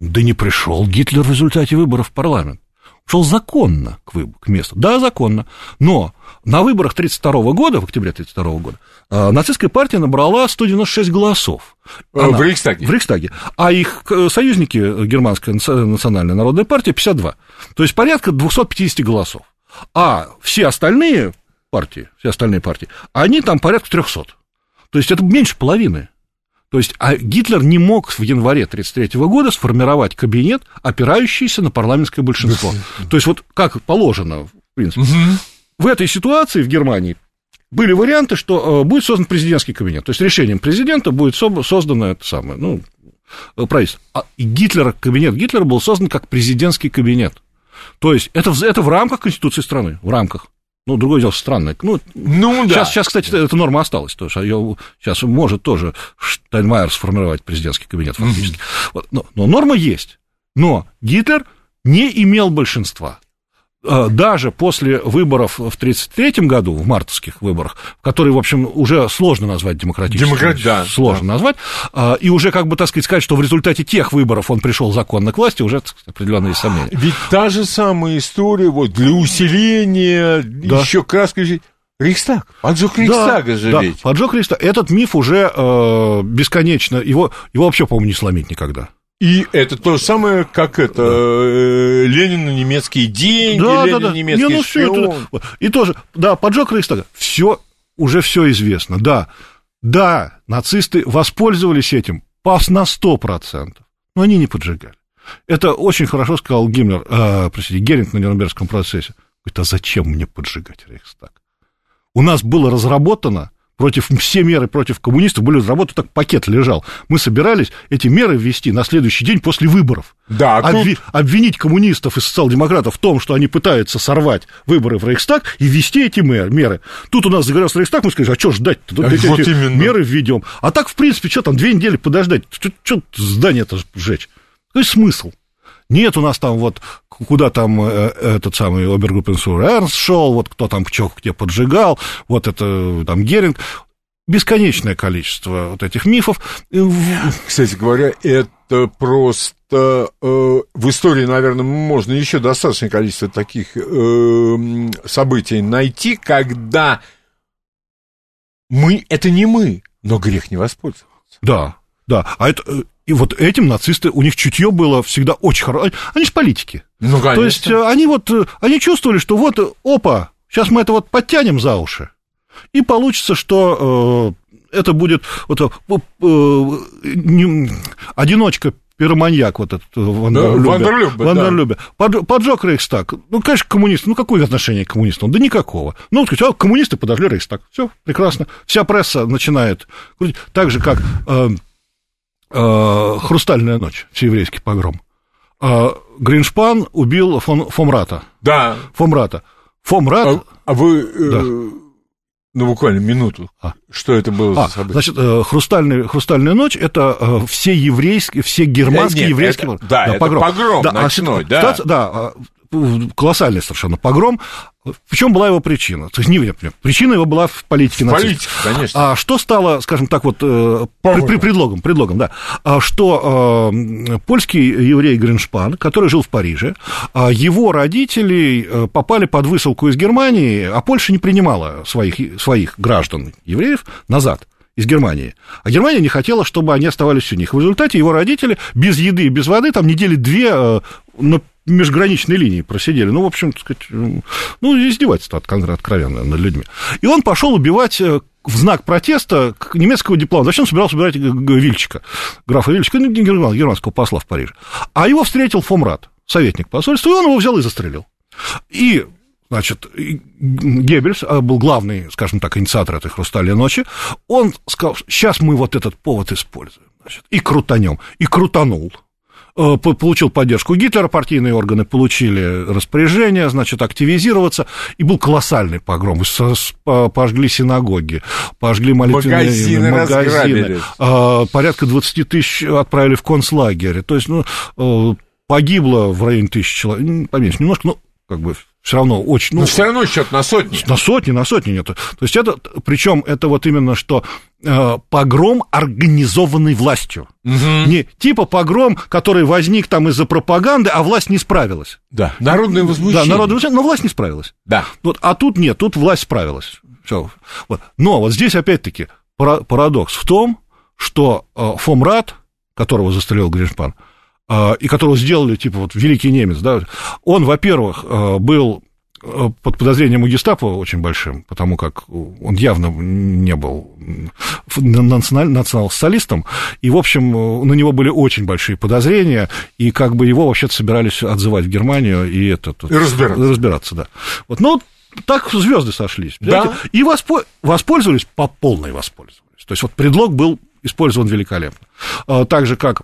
Да не пришел Гитлер в результате выборов в парламент. Шел законно к, выбор, к месту. Да, законно. Но на выборах тридцать второго года, в октябре тридцать второго года, нацистская партия набрала сто девяносто шесть голосов. Она, в Рейхстаге. В Рейхстаге. А их союзники, Германская национальная народная партия, пятьдесят два. То есть порядка двести пятьдесят голосов. А все остальные партии, все остальные партии, они там порядка триста. То есть это меньше половины. То есть а Гитлер не мог в январе тысяча девятьсот тридцать третьего года сформировать кабинет, опирающийся на парламентское большинство. То есть вот как положено, в принципе. Угу. В этой ситуации в Германии были варианты, что будет создан президентский кабинет. То есть решением президента будет создано это самое, ну, правительство. А Гитлер, кабинет Гитлера был создан как президентский кабинет. То есть это, это в рамках Конституции страны, в рамках. Ну, другое дело, странное. Ну, ну, да. сейчас, сейчас, кстати, эта норма осталась. То есть ее сейчас может тоже Штайнмайер сформировать президентский кабинет фактически. Mm-hmm. Вот, но, но норма есть. Но Гитлер не имел большинства. Даже после выборов в тридцать третьем году, в мартовских выборах, которые, в общем, уже сложно назвать демократическими. Демократ, да. Сложно да. назвать. И уже, как бы, так сказать, сказать, что в результате тех выборов он пришел законно к власти, уже определенные сомнения. Ведь та же самая история, вот, для усиления, да. еще краской... Рейхстаг. Поджог Рейхстага да, же да, ведь. Поджог Рейхстага. Этот миф уже э, бесконечно, его, его вообще, по-моему, не сломить никогда. И это то же самое, как это Ленину немецкие деньги, да, Ленин да, да. немецкий Не, ну, шпион. Это... И тоже, да, поджог Рейхстага. Все, уже все известно, да. Да, нацисты воспользовались этим на сто процентов, но они не поджигали. Это очень хорошо сказал Гиммлер, э, простите, Геринг на Нюрнбергском процессе. Говорит, а зачем мне поджигать Рейхстаг? У нас было разработано... Против, все меры против коммунистов были разработаны, так пакет лежал. Мы собирались эти меры ввести на следующий день после выборов. Да, а тут... Обвинить коммунистов и социал-демократов в том, что они пытаются сорвать выборы в Рейхстаг и ввести эти меры. Тут у нас загорелся Рейхстаг, мы сказали, а что ждать-то? Тут а эти вот меры введем. А так, в принципе, что там, две недели подождать? Что здание-то сжечь? Какой смысл? Нет, у нас там вот, куда там этот самый Обергруппенфюрер Эрнст шел, вот кто там чё где поджигал, вот это там Геринг. бесконечное количество вот этих мифов. Кстати говоря, это просто... в истории, наверное, можно еще достаточное количество таких событий найти, когда мы, это не мы, но грех не воспользоваться. Да, да. А это, и вот этим нацисты, у них чутье было всегда очень хорошо. Они же политики. Ну, конечно. То есть они вот, они чувствовали, что вот, опа, сейчас мы это вот подтянем за уши, и получится, что э, это будет вот, э, не, одиночка. Пироманьяк вот этот, Вандерлюбе, да. Поджег Рейхстаг. Ну, конечно, коммунисты. Ну, какое отношение к коммунистам? Да никакого. Ну, вот, а коммунисты подожгли Рейхстаг. Все прекрасно. Вся пресса начинает крутить. Так же, как э, э, «Хрустальная ночь», всееврейский погром. Э, Гриншпан убил фон, фон Рата. Да. Фон Рата. Фон Рат... А, а вы... Э... Да. Ну, буквально минуту. А. Что это было а, за событие? Значит, «Хрустальная, хрустальная ночь» – это все еврейские, все германские Нет, еврейские... Это, да, да, это погром, погром да, ночной, да. Да, колоссальный совершенно погром. В чем была его причина? То есть, не, причина его была в политике нацистов. В политике, конечно. А что стало, скажем так, вот предлогом, предлогом, да, что э, польский еврей Гриншпан, который жил в Париже, его родители попали под высылку из Германии, а Польша не принимала своих, своих граждан евреев назад из Германии. А Германия не хотела, чтобы они оставались у них. В результате его родители без еды и без воды там недели две на межграничной линии просидели. Ну, в общем, так сказать, ну, издевательство откровенно над людьми. И он пошел убивать в знак протеста немецкого дипломата. Зачем он собирался убирать Вильчика, графа Вильчика, германского посла в Париже? А его встретил фон Рат, советник посольства, и он его взял и застрелил. И, значит, Геббельс был главный, скажем так, инициатор этой «Хрустальной ночи». Он сказал, сейчас мы вот этот повод используем. Значит, и крутанем, и крутанул. Получил поддержку Гитлера, партийные органы получили распоряжение, значит, активизироваться, и был колоссальный погром. Пожгли синагоги, пожгли молитвенные магазины, магазины. Порядка двадцать тысяч отправили в концлагерь, то есть, ну, погибло в районе тысячи человек, поменьше немножко, ну, как бы... Все равно очень... Ну, но все равно счет на сотни. На сотни, на сотни нет. То есть это... Причем это вот именно что э, погром, организованный властью. Угу. Не типа погром, который возник там из-за пропаганды, а власть не справилась. Да, народное возмущение. Да, народное возмущение, но власть не справилась. Да. Вот, а тут нет, тут власть справилась. Всё. Вот. Но вот здесь опять-таки парадокс в том, что э, фон Рат, которого застрелил Гриншпан, и которого сделали, типа, вот, великий немец, да, он, во-первых, был под подозрением у гестапо очень большим, потому как он явно не был национал-социалистом, и, в общем, на него были очень большие подозрения, и как бы его вообще-то собирались отзывать в Германию и это... И разбираться. Разбираться, да. Вот, ну, так звезды сошлись. Да. И воспо- воспользовались, по полной воспользовались. То есть вот предлог был использован великолепно. Так же, как...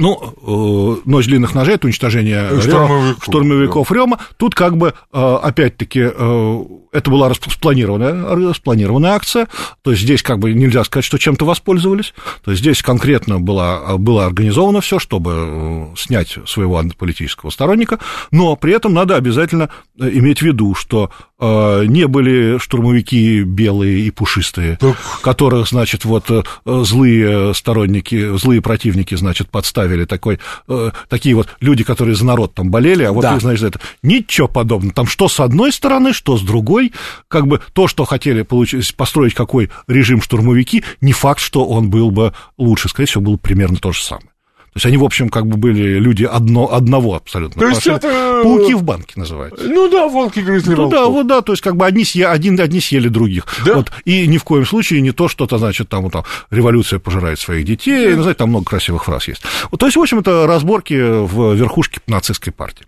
Ну, «Ночь длинных ножей» – это уничтожение штурмовиков, штурмовиков да. Рёма. Тут как бы, опять-таки, это была спланированная, спланированная акция. То есть здесь как бы нельзя сказать, что чем-то воспользовались. То есть здесь конкретно было, было организовано все, чтобы снять своего политического сторонника. Но при этом надо обязательно иметь в виду, что не были штурмовики белые и пушистые, так... которых, значит, вот злые сторонники, злые противники, значит, подставили. Такой, э, такие вот люди, которые за народ там болели, а вот да. Их, значит, это ничего подобного. Там что с одной стороны, что с другой, как бы то, что хотели получить, построить какой режим штурмовики, не факт, что он был бы лучше, скорее всего, было примерно то же самое. То есть они, в общем, как бы были люди одно, одного абсолютно. То есть это... Пауки в банке называются. Ну да, волки грызли волков. Ну да, вот да, то есть как бы одни съели, один, одни съели других. Да? Вот, и ни в коем случае не то, что-то, значит, там, вот, там революция пожирает своих детей, да. Ну, знаете, там много красивых фраз есть. Вот, то есть, в общем, это разборки в верхушке нацистской партии.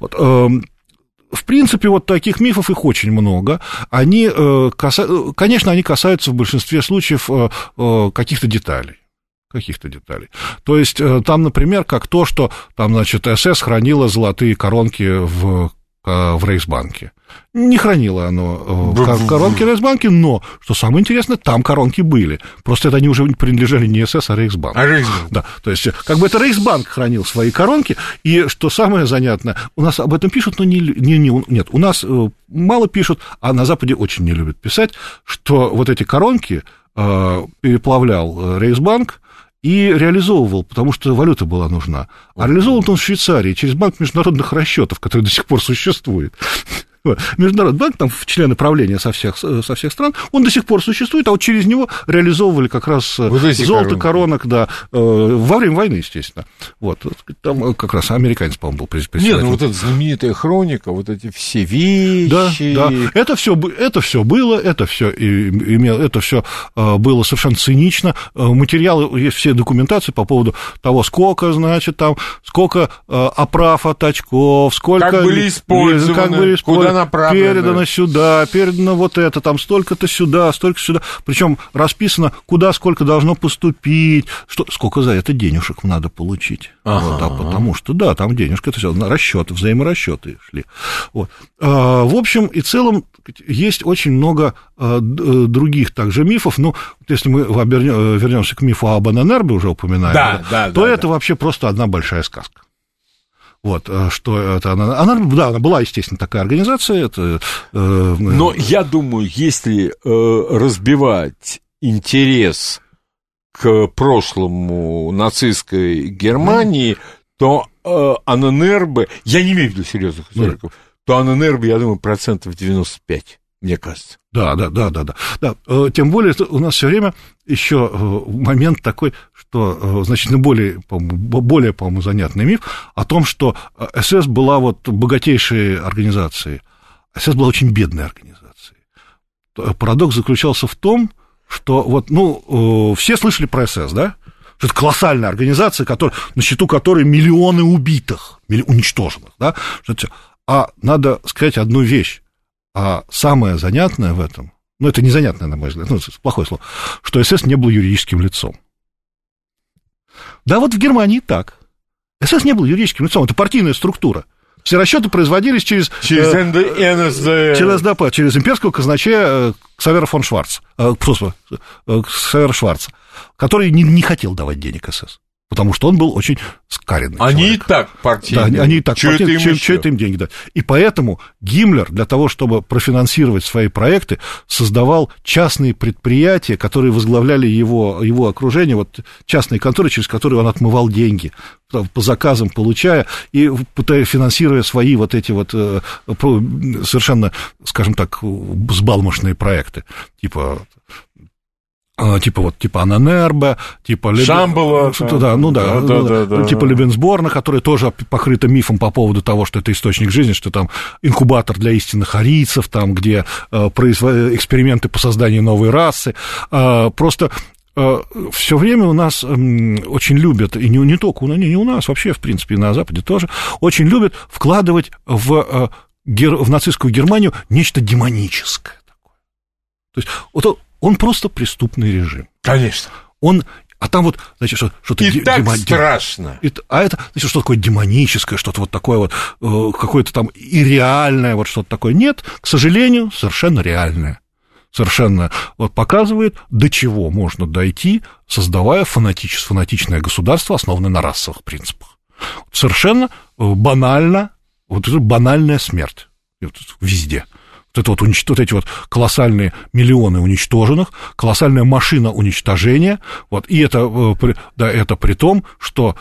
Вот, э, в принципе, вот таких мифов их очень много. Они, э, каса... конечно, они касаются в большинстве случаев э, э, каких-то деталей. каких-то деталей. То есть там, например, как то, что там, значит, эс эс хранила золотые коронки в в Рейхсбанке. Не хранило оно коронки Рейхсбанки, но, что самое интересное, там коронки были. Просто это они уже принадлежали не СС, а Рейхсбанку. А Рейхсбанк. Да, то есть как бы это Рейхсбанк хранил свои коронки, и, что самое занятное, у нас об этом пишут, но не, не, не нет, у нас мало пишут, а на Западе очень не любят писать, что вот эти коронки переплавлял Рейхсбанк и реализовывал, потому что валюта была нужна. А реализовывал он в Швейцарии через Банк международных расчетов, который до сих пор существует. Международный банк, там члены правления со всех, со всех стран, он до сих пор существует, а вот через него реализовывали как раз вот золото, коронок, да, во время войны, естественно. Вот, там как раз американец, по-моему, был председатель. Нет, ну вот эта знаменитая хроника, вот эти все вещи. Да, да. Это все это все было, это все имело, это все было совершенно цинично. Материалы, есть все документации по поводу того, сколько, значит, там, сколько оправ от очков, сколько... Как были использованы, как были использованы. Передано сюда, передано вот это, там столько-то сюда, столько сюда. Причем расписано, куда сколько должно поступить, что, сколько за это денежек надо получить. Ага. Вот, а потому что, да, там денежка, это все расчеты, взаиморасчеты шли. Вот. А, в общем и целом, есть очень много других также мифов. Ну, если мы вернемся к мифу об Анненербе, уже упоминаем, да, да, да, то да, это да. вообще просто одна большая сказка. Вот, что это она, она, да, она была, естественно, такая организация. Это, э, Но э... я думаю, если э, разбивать интерес к прошлому нацистской Германии, mm. то э, Анненербе, я не имею в виду серьезных историков, mm. то Анненербе, я думаю, процентов девяносто пять, мне кажется. Да, да, да, да, да. да. Тем более, у нас все время еще момент такой, что значительно более, более, по-моему, занятный миф о том, что СС была вот богатейшей организацией, а СС была очень бедной организацией. Парадокс заключался в том, что вот, ну, все слышали про СС, да? Что это колоссальная организация, которая, на счету которой миллионы убитых, уничтоженных, да? А надо сказать одну вещь. А самое занятное в этом, ну, это не занятное, на мой взгляд, ну, это плохое слово, что СС не был юридическим лицом. Да, вот в Германии так. СС не был юридическим лицом, это партийная структура. Все расчеты производились через... Через эн эс дэ а. Через эн эс дэ а пэ, через имперского казначея Ксавера фон Шварца, Ксавера Шварца, который не, не хотел давать денег СС. Потому что он был очень скаренный они человек. И так партийные. Да, они и так партийные, чё, чё это им деньги дать. И поэтому Гиммлер для того, чтобы профинансировать свои проекты, создавал частные предприятия, которые возглавляли его, его окружение, вот частные конторы, через которые он отмывал деньги, по заказам получая и финансируя свои вот эти вот совершенно, скажем так, сбалмошные проекты, типа... Типа вот, типа Анненербе, типа... Шамбала. Леб... Да, ну да, да, да, да, да, да. Типа Лебенсборна, которая тоже покрыта мифом по поводу того, что это источник жизни, что там инкубатор для истинных арийцев, там, где производ... эксперименты по созданию новой расы. Просто все время у нас очень любят, и не, не только не, не у нас, вообще, в принципе, и на Западе тоже, очень любят вкладывать в, в нацистскую Германию нечто демоническое такое. То есть вот он просто преступный режим. Конечно. Он, а там вот, значит, что, что-то... И де- так дем- страшно. И, а это, значит, что-то такое демоническое, что-то вот такое вот, э, какое-то там ирреальное, вот что-то такое. Нет, к сожалению, совершенно реальное. Совершенно вот, показывает, до чего можно дойти, создавая фанатич- фанатичное государство, основанное на расовых принципах. Совершенно банально, вот это банальная смерть везде. Вот, это вот, унич... вот эти вот колоссальные миллионы уничтоженных, колоссальная машина уничтожения, вот, и это, да, это при том, что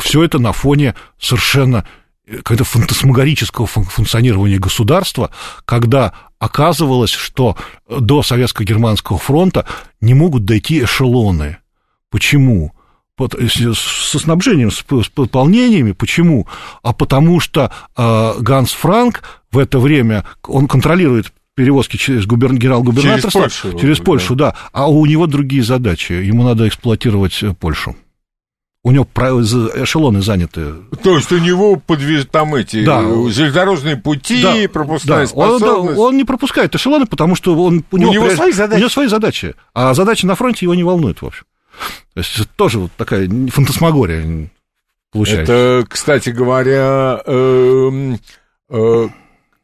все это на фоне совершенно какого-то фантасмагорического функционирования государства, когда оказывалось, что до Советско-Германского фронта не могут дойти эшелоны. Почему? Со снабжением, с пополнениями. Почему? А потому что э, Ганс Франк в это время, он контролирует перевозки через губерн... генерал-губернаторство. Через Польшу. Через Польшу, да. да. А у него другие задачи. Ему надо эксплуатировать Польшу. У него эшелоны заняты. То есть у него подвиж... там эти да. железнодорожные пути, да. пропускная да. способность. Он, он не пропускает эшелоны, потому что он... у, него у, него при... свои задачи. у него свои задачи. А задачи на фронте его не волнуют, в общем. То есть это тоже вот такая фантасмагория получается. Это, кстати говоря, э, э,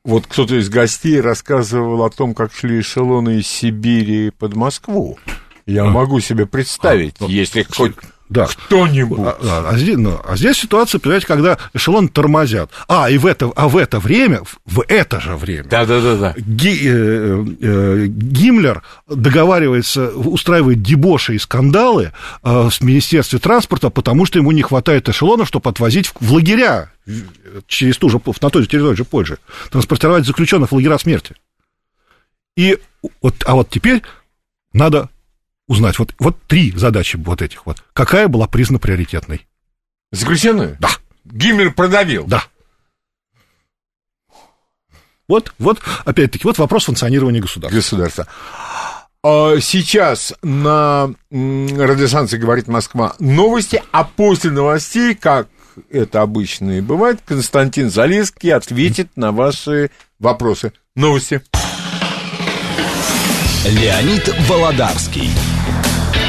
Вот кто-то из гостей рассказывал о том, как шли эшелоны из Сибири под Москву. Я а, могу себе представить, а, если а, хоть да. кто-нибудь... А, а, а, здесь, ну, а здесь ситуация, понимаете, когда эшелоны тормозят. А, и в это, а в это время, в это же время... Да-да-да. Ги, э, э, Гиммлер договаривается, устраивает дебоши и скандалы э, в Министерстве транспорта, потому что ему не хватает эшелонов, чтобы отвозить в, в лагеря через ту же, на той же территории же Польши, транспортировать заключенных в лагеря смерти. И вот, а вот теперь надо узнать, вот, вот три задачи вот этих вот. Какая была признана приоритетной? Заключенную? Да. Гиммлер продавил? Да. Вот, вот, опять-таки, вот вопрос функционирования государства. Государства. Сейчас на радиостанции «Говорит Москва» новости, а после новостей, как это обычно и бывает, Константин Залесский ответит на ваши вопросы. Новости. Леонид Володарский.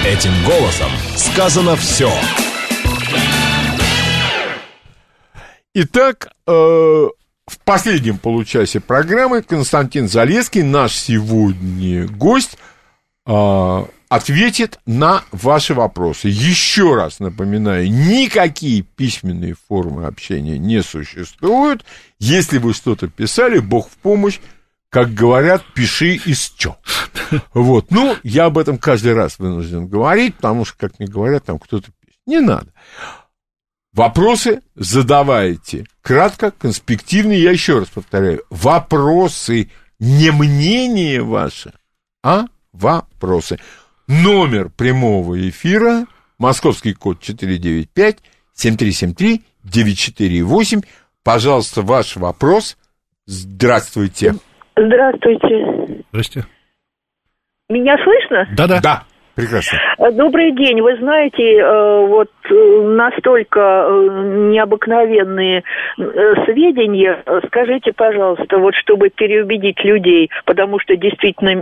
Этим голосом сказано все. Итак, э, в последнем получасе программы Константин Залесский, наш сегодня гость, э, ответит на ваши вопросы. Еще раз напоминаю, никакие письменные формы общения не существуют. Если вы что-то писали, Бог в помощь, как говорят, пиши из чё. Вот. Ну, я об этом каждый раз вынужден говорить, потому что, как мне говорят, там кто-то пишет. Не надо. Вопросы задавайте. Кратко, конспективно, я еще раз повторяю. Вопросы, не мнение ваше, а вопросы. Номер прямого эфира, московский код четыре девять пять семь три семь три девять четыре восемь. Пожалуйста, ваш вопрос. Здравствуйте. Здравствуйте. Здравствуйте. Меня слышно? Да-да. Да, прекрасно. Добрый день. Вы знаете, вот настолько необыкновенные сведения. Скажите, пожалуйста, вот чтобы переубедить людей, потому что действительно,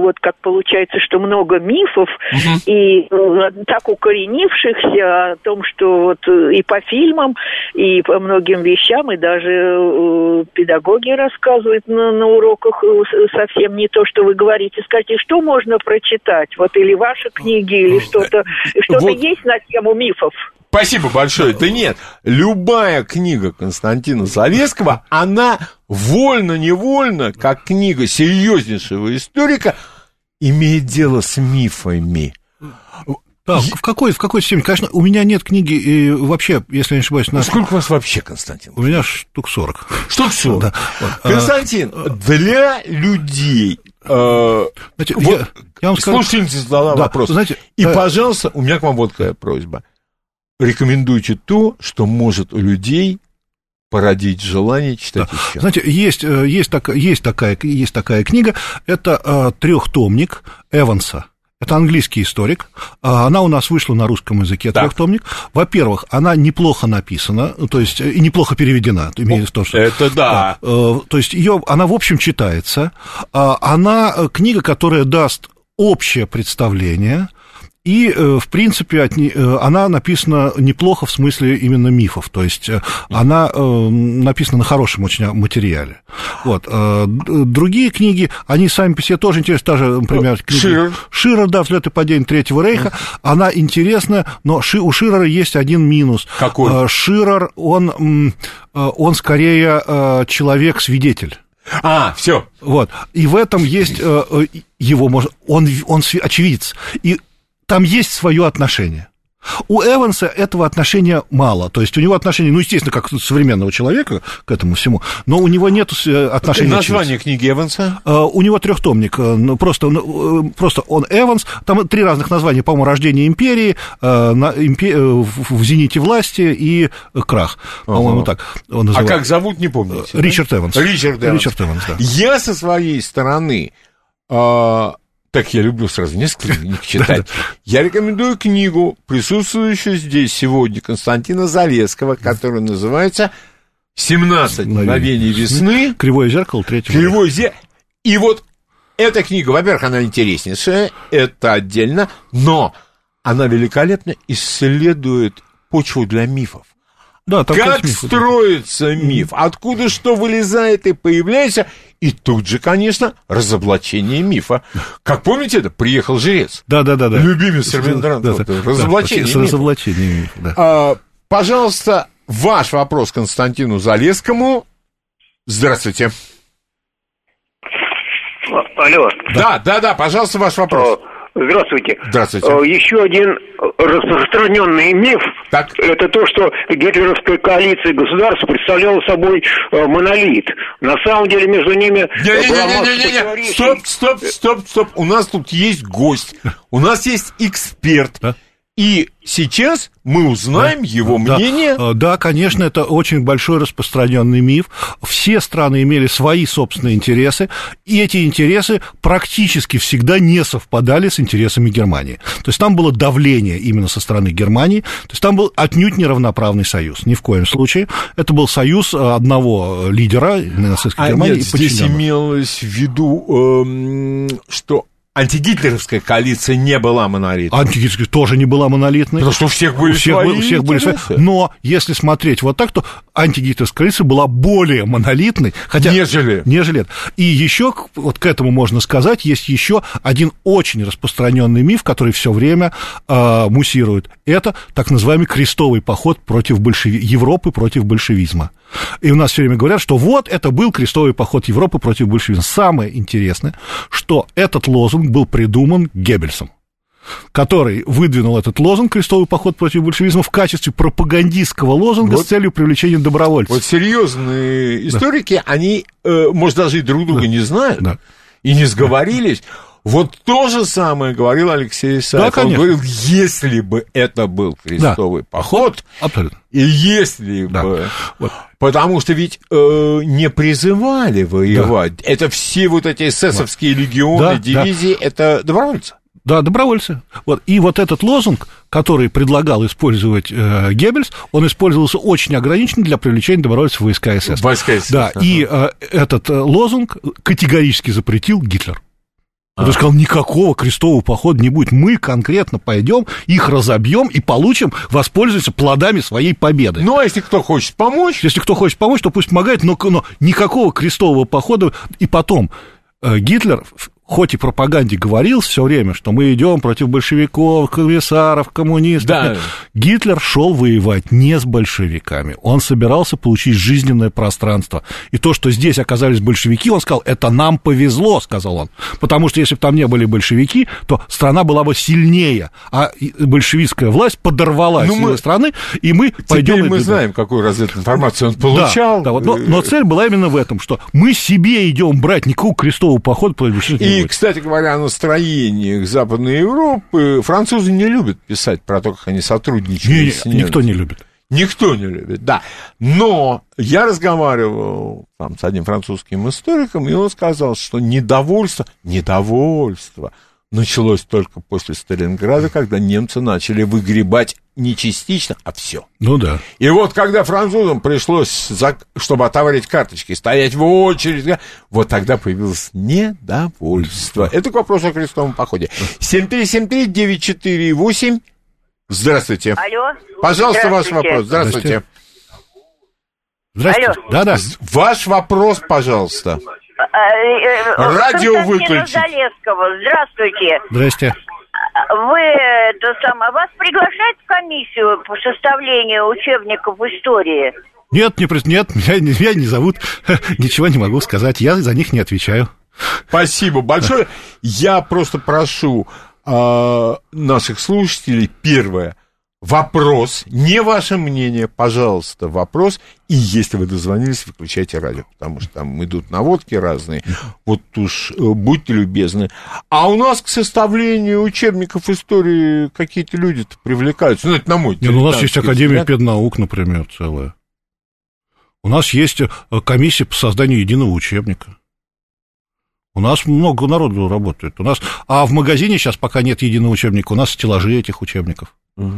вот как получается, что много мифов, угу. и так укоренившихся о том, что вот и по фильмам, и по многим вещам, и даже педагоги рассказывают на, на уроках совсем не то, что вы говорите. Скажите, что можно прочитать? Вот или ваши книги, или что-то, что-то вот. Есть на тему мифов? Спасибо большое. Да нет, любая книга Константина Залесского, она вольно-невольно, как книга серьезнейшего историка, имеет дело с мифами. Да, в какой, в какой системе? Конечно, у меня нет книги, и вообще, если я не ошибаюсь... На... Сколько у вас вообще, Константин? У меня штук сорок. Штук сорок? Да. Константин, а... для людей... Знаете, вот, я, я вам скажу... Слушайте, задала да, вопрос. Знаете, и, да... пожалуйста, у меня к вам вот такая просьба. Рекомендуйте то, что может у людей породить желание читать да. еще. Знаете, есть, есть, так, есть, такая, есть такая книга, это трехтомник Эванса. Это английский историк, она у нас вышла на русском языке, трехтомник. Во-первых, она неплохо написана, то есть и неплохо переведена. Имеется в том, что... Это да. То есть ее, она, в общем, читается. Она книга, которая даст общее представление, и, в принципе, от не... она написана неплохо в смысле именно мифов, то есть она написана на хорошем очень материале. Вот. Другие книги, они сами по себе тоже интересны, та же, например, книга Ширер, Ширер да, «Взлёт и падение Третьего Рейха», она интересна, но у Ширера есть один минус. Какой? Ширер, он, он скорее человек-свидетель. А, все. Вот. И в этом есть его, он, он очевидец, и там есть свое отношение. У Эванса этого отношения мало. То есть у него отношение, ну, естественно, как современного человека к этому всему, но у него нет отношения... Название очевидца. Книги Эванса? Uh, у него трехтомник. Просто, просто он Эванс. Там три разных названия, по-моему, «Рождение империи», «В зените власти» и «Крах». Uh-huh. По-моему, так он называется. А как зовут, не помните. Ричард да? Эванс. Ричард Эванс. Ричард Эванс, да. Я со своей стороны... Так я люблю сразу несколько книг читать. Я рекомендую книгу, присутствующую здесь сегодня, Константина Залесского, которая называется «семнадцать мгновений весны». «Кривое зеркало третьего». «Кривое зеркало». И вот эта книга, во-первых, она интереснейшая, это отдельно, но она великолепно исследует почву для мифов. Да, там как миф, строится да. миф, откуда что вылезает и появляется, и тут же, конечно, разоблачение мифа. Как помните это? Приехал жрец. Да-да-да. Любимец Рембрандта. Да, да, разоблачение да, да, мифа. Разоблачение мифа, да. А, пожалуйста, ваш вопрос Константину Залесскому. Здравствуйте. Алло. Да-да-да, пожалуйста, ваш вопрос. Здравствуйте. Здравствуйте. Еще один распространенный миф так. это то, что гитлеровская коалиция государств представляла собой монолит. На самом деле между ними не, была не, не, не, не, не, не, не. Стоп, стоп, стоп, стоп. У нас тут есть гость, у нас есть эксперт. Да? И сейчас мы узнаем да, его да, мнение. Да, да, конечно, это очень большой распространенный миф. Все страны имели свои собственные интересы, и эти интересы практически всегда не совпадали с интересами Германии. То есть там было давление именно со стороны Германии, то есть там был отнюдь неравноправный союз, ни в коем случае. Это был союз одного лидера нацистской а Германии. Нет, и здесь имелось в виду, что... Антигитлеровская коалиция не была монолитной. Антигитлеровская тоже не была монолитной. Потому что у всех были у всех свои. Были, у всех были свои. Но если смотреть вот так, то антигитлеровская коалиция была более монолитной. Хотя... Нежели. Нежели. И еще, вот к этому можно сказать, есть еще один очень распространенный миф, который все время э, муссирует. Это так называемый крестовый поход против большеви... Европы против большевизма. И у нас все время говорят, что вот это был крестовый поход Европы против большевизма. Самое интересное, что этот лозунг был придуман Геббельсом, который выдвинул этот лозунг «Крестовый поход против большевизма» в качестве пропагандистского лозунга вот, с целью привлечения добровольцев. Вот серьезные историки, да. они, э, может, даже и друг друга да. не знают да. и не сговорились. Вот то же самое говорил Алексей Исаев. Да, он говорил, если бы это был крестовый да. поход, абсолютно. И если да. бы... Вот. Потому что ведь э, не призывали воевать. Да. Это все вот эти эсэсовские да. легионы, да, дивизии, да. это добровольцы. Да, добровольцы. Вот. И вот этот лозунг, который предлагал использовать э, Геббельс, он использовался очень ограниченно для привлечения добровольцев в войска СС. Войска СС. Да, ага. и э, этот э, лозунг категорически запретил Гитлер. Он а. сказал, никакого крестового похода не будет. Мы конкретно пойдем, их разобьем и получим, воспользуемся плодами своей победы. Ну, а если кто хочет помочь? Если кто хочет помочь, то пусть помогает, но, но никакого крестового похода. И потом Гитлер, хоть и пропаганде говорил все время, что мы идем против большевиков, комиссаров, коммунистов. Да. Гитлер шел воевать не с большевиками. Он собирался получить жизненное пространство. И то, что здесь оказались большевики, он сказал, это нам повезло, сказал он. Потому что если бы там не были большевики, то страна была бы сильнее. А большевистская власть подорвала ну, силы мы... страны, и мы Теперь пойдем... Теперь мы идем. знаем, какую развединформацию он получал. Да, да, вот, но, но цель была именно в этом, что мы себе идем брать никакого крестового похода против большевиков. И, кстати говоря, о настроениях Западной Европы, французы не любят писать про то, как они сотрудничают не, с ними. Никто не любит. Никто не любит, да. Но я разговаривал там, с одним французским историком, и он сказал, что недовольство, недовольство началось только после Сталинграда, когда немцы начали выгребать не частично, а все. Ну да. И вот когда французам пришлось, чтобы отоварить карточки, стоять в очередь, вот тогда появилось недовольство. Это к вопросу о крестовом походе. семь три семь три девять четыре восемь. Здравствуйте. Алло. Пожалуйста, здравствуйте. Ваш вопрос. Здравствуйте. Здравствуйте. Алло. Да-да. Ваш вопрос, пожалуйста. Радио выключить. Здравствуйте. Здравствуйте. Вы, это самое, вас приглашают в комиссию по составлению учебников истории? Нет, не, нет, меня, меня не зовут. Ничего не могу сказать, я за них не отвечаю. Спасибо большое. Я просто прошу э, наших слушателей, первое, вопрос, не ваше мнение, пожалуйста, вопрос. И если вы дозвонились, выключайте радио, потому что там идут наводки разные. Вот уж будьте любезны. А у нас к составлению учебников истории какие-то люди-то привлекаются. Ну, это на мой взгляд. У нас есть Академия взгляд. педнаук, например, целая. У нас есть комиссия по созданию единого учебника. У нас много народу работает. У нас... А в магазине сейчас пока нет единого учебника. У нас стеллажи этих учебников. Угу.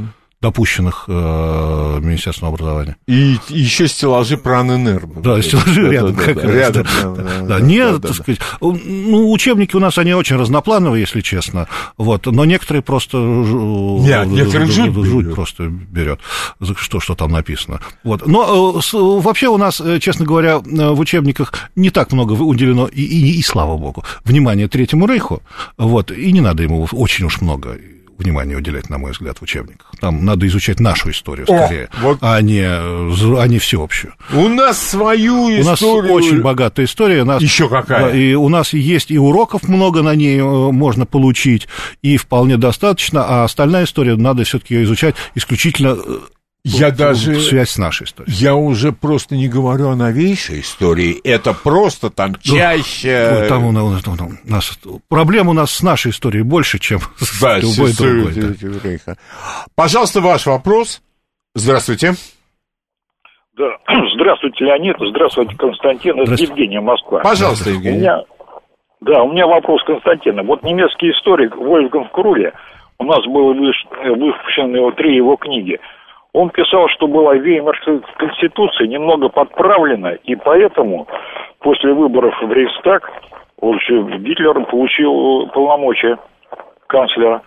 допущенных э, Министерством образования. И, и еще стеллажи про Анненербе. Да, стеллажи рядом. Рядом. Нет, так сказать, ну, учебники у нас, они очень разноплановые, если честно, вот, но некоторые просто... Нет, некоторые жуть просто берет, что, что там написано. Вот. Но вообще у нас, честно говоря, в учебниках не так много уделено, и, и, и слава богу, внимание Третьему Рейху, вот, и не надо ему очень уж много внимание уделять, на мой взгляд, в учебниках. Там надо изучать нашу историю скорее, О, вот. а, не, а не всеобщую. У нас свою историю. У нас очень богатая история. У нас, Еще какая? Да, и у нас есть и уроков много на ней можно получить, и вполне достаточно, а остальная история, надо все-таки ее изучать исключительно... Я вот, даже, связь с нашей историей. Я уже просто не говорю о новейшей истории. Это просто там чаще... Ну, там, ну, ну, ну, нас, проблем у нас с нашей историей больше, чем да, с любой с, другой. С, да. Пожалуйста, ваш вопрос. Здравствуйте. Да. Здравствуйте, Леонид. Здравствуйте, Константин. Это Евгения, Москва. Пожалуйста, Евгений. У меня, да, у меня вопрос к Константину. Вот немецкий историк Вольфганг Круле, у нас было выпущено его три его книги. Он писал, что была Веймарская конституция немного подправлена, и поэтому после выборов в Рейхстаг Гитлер получил полномочия канцлера.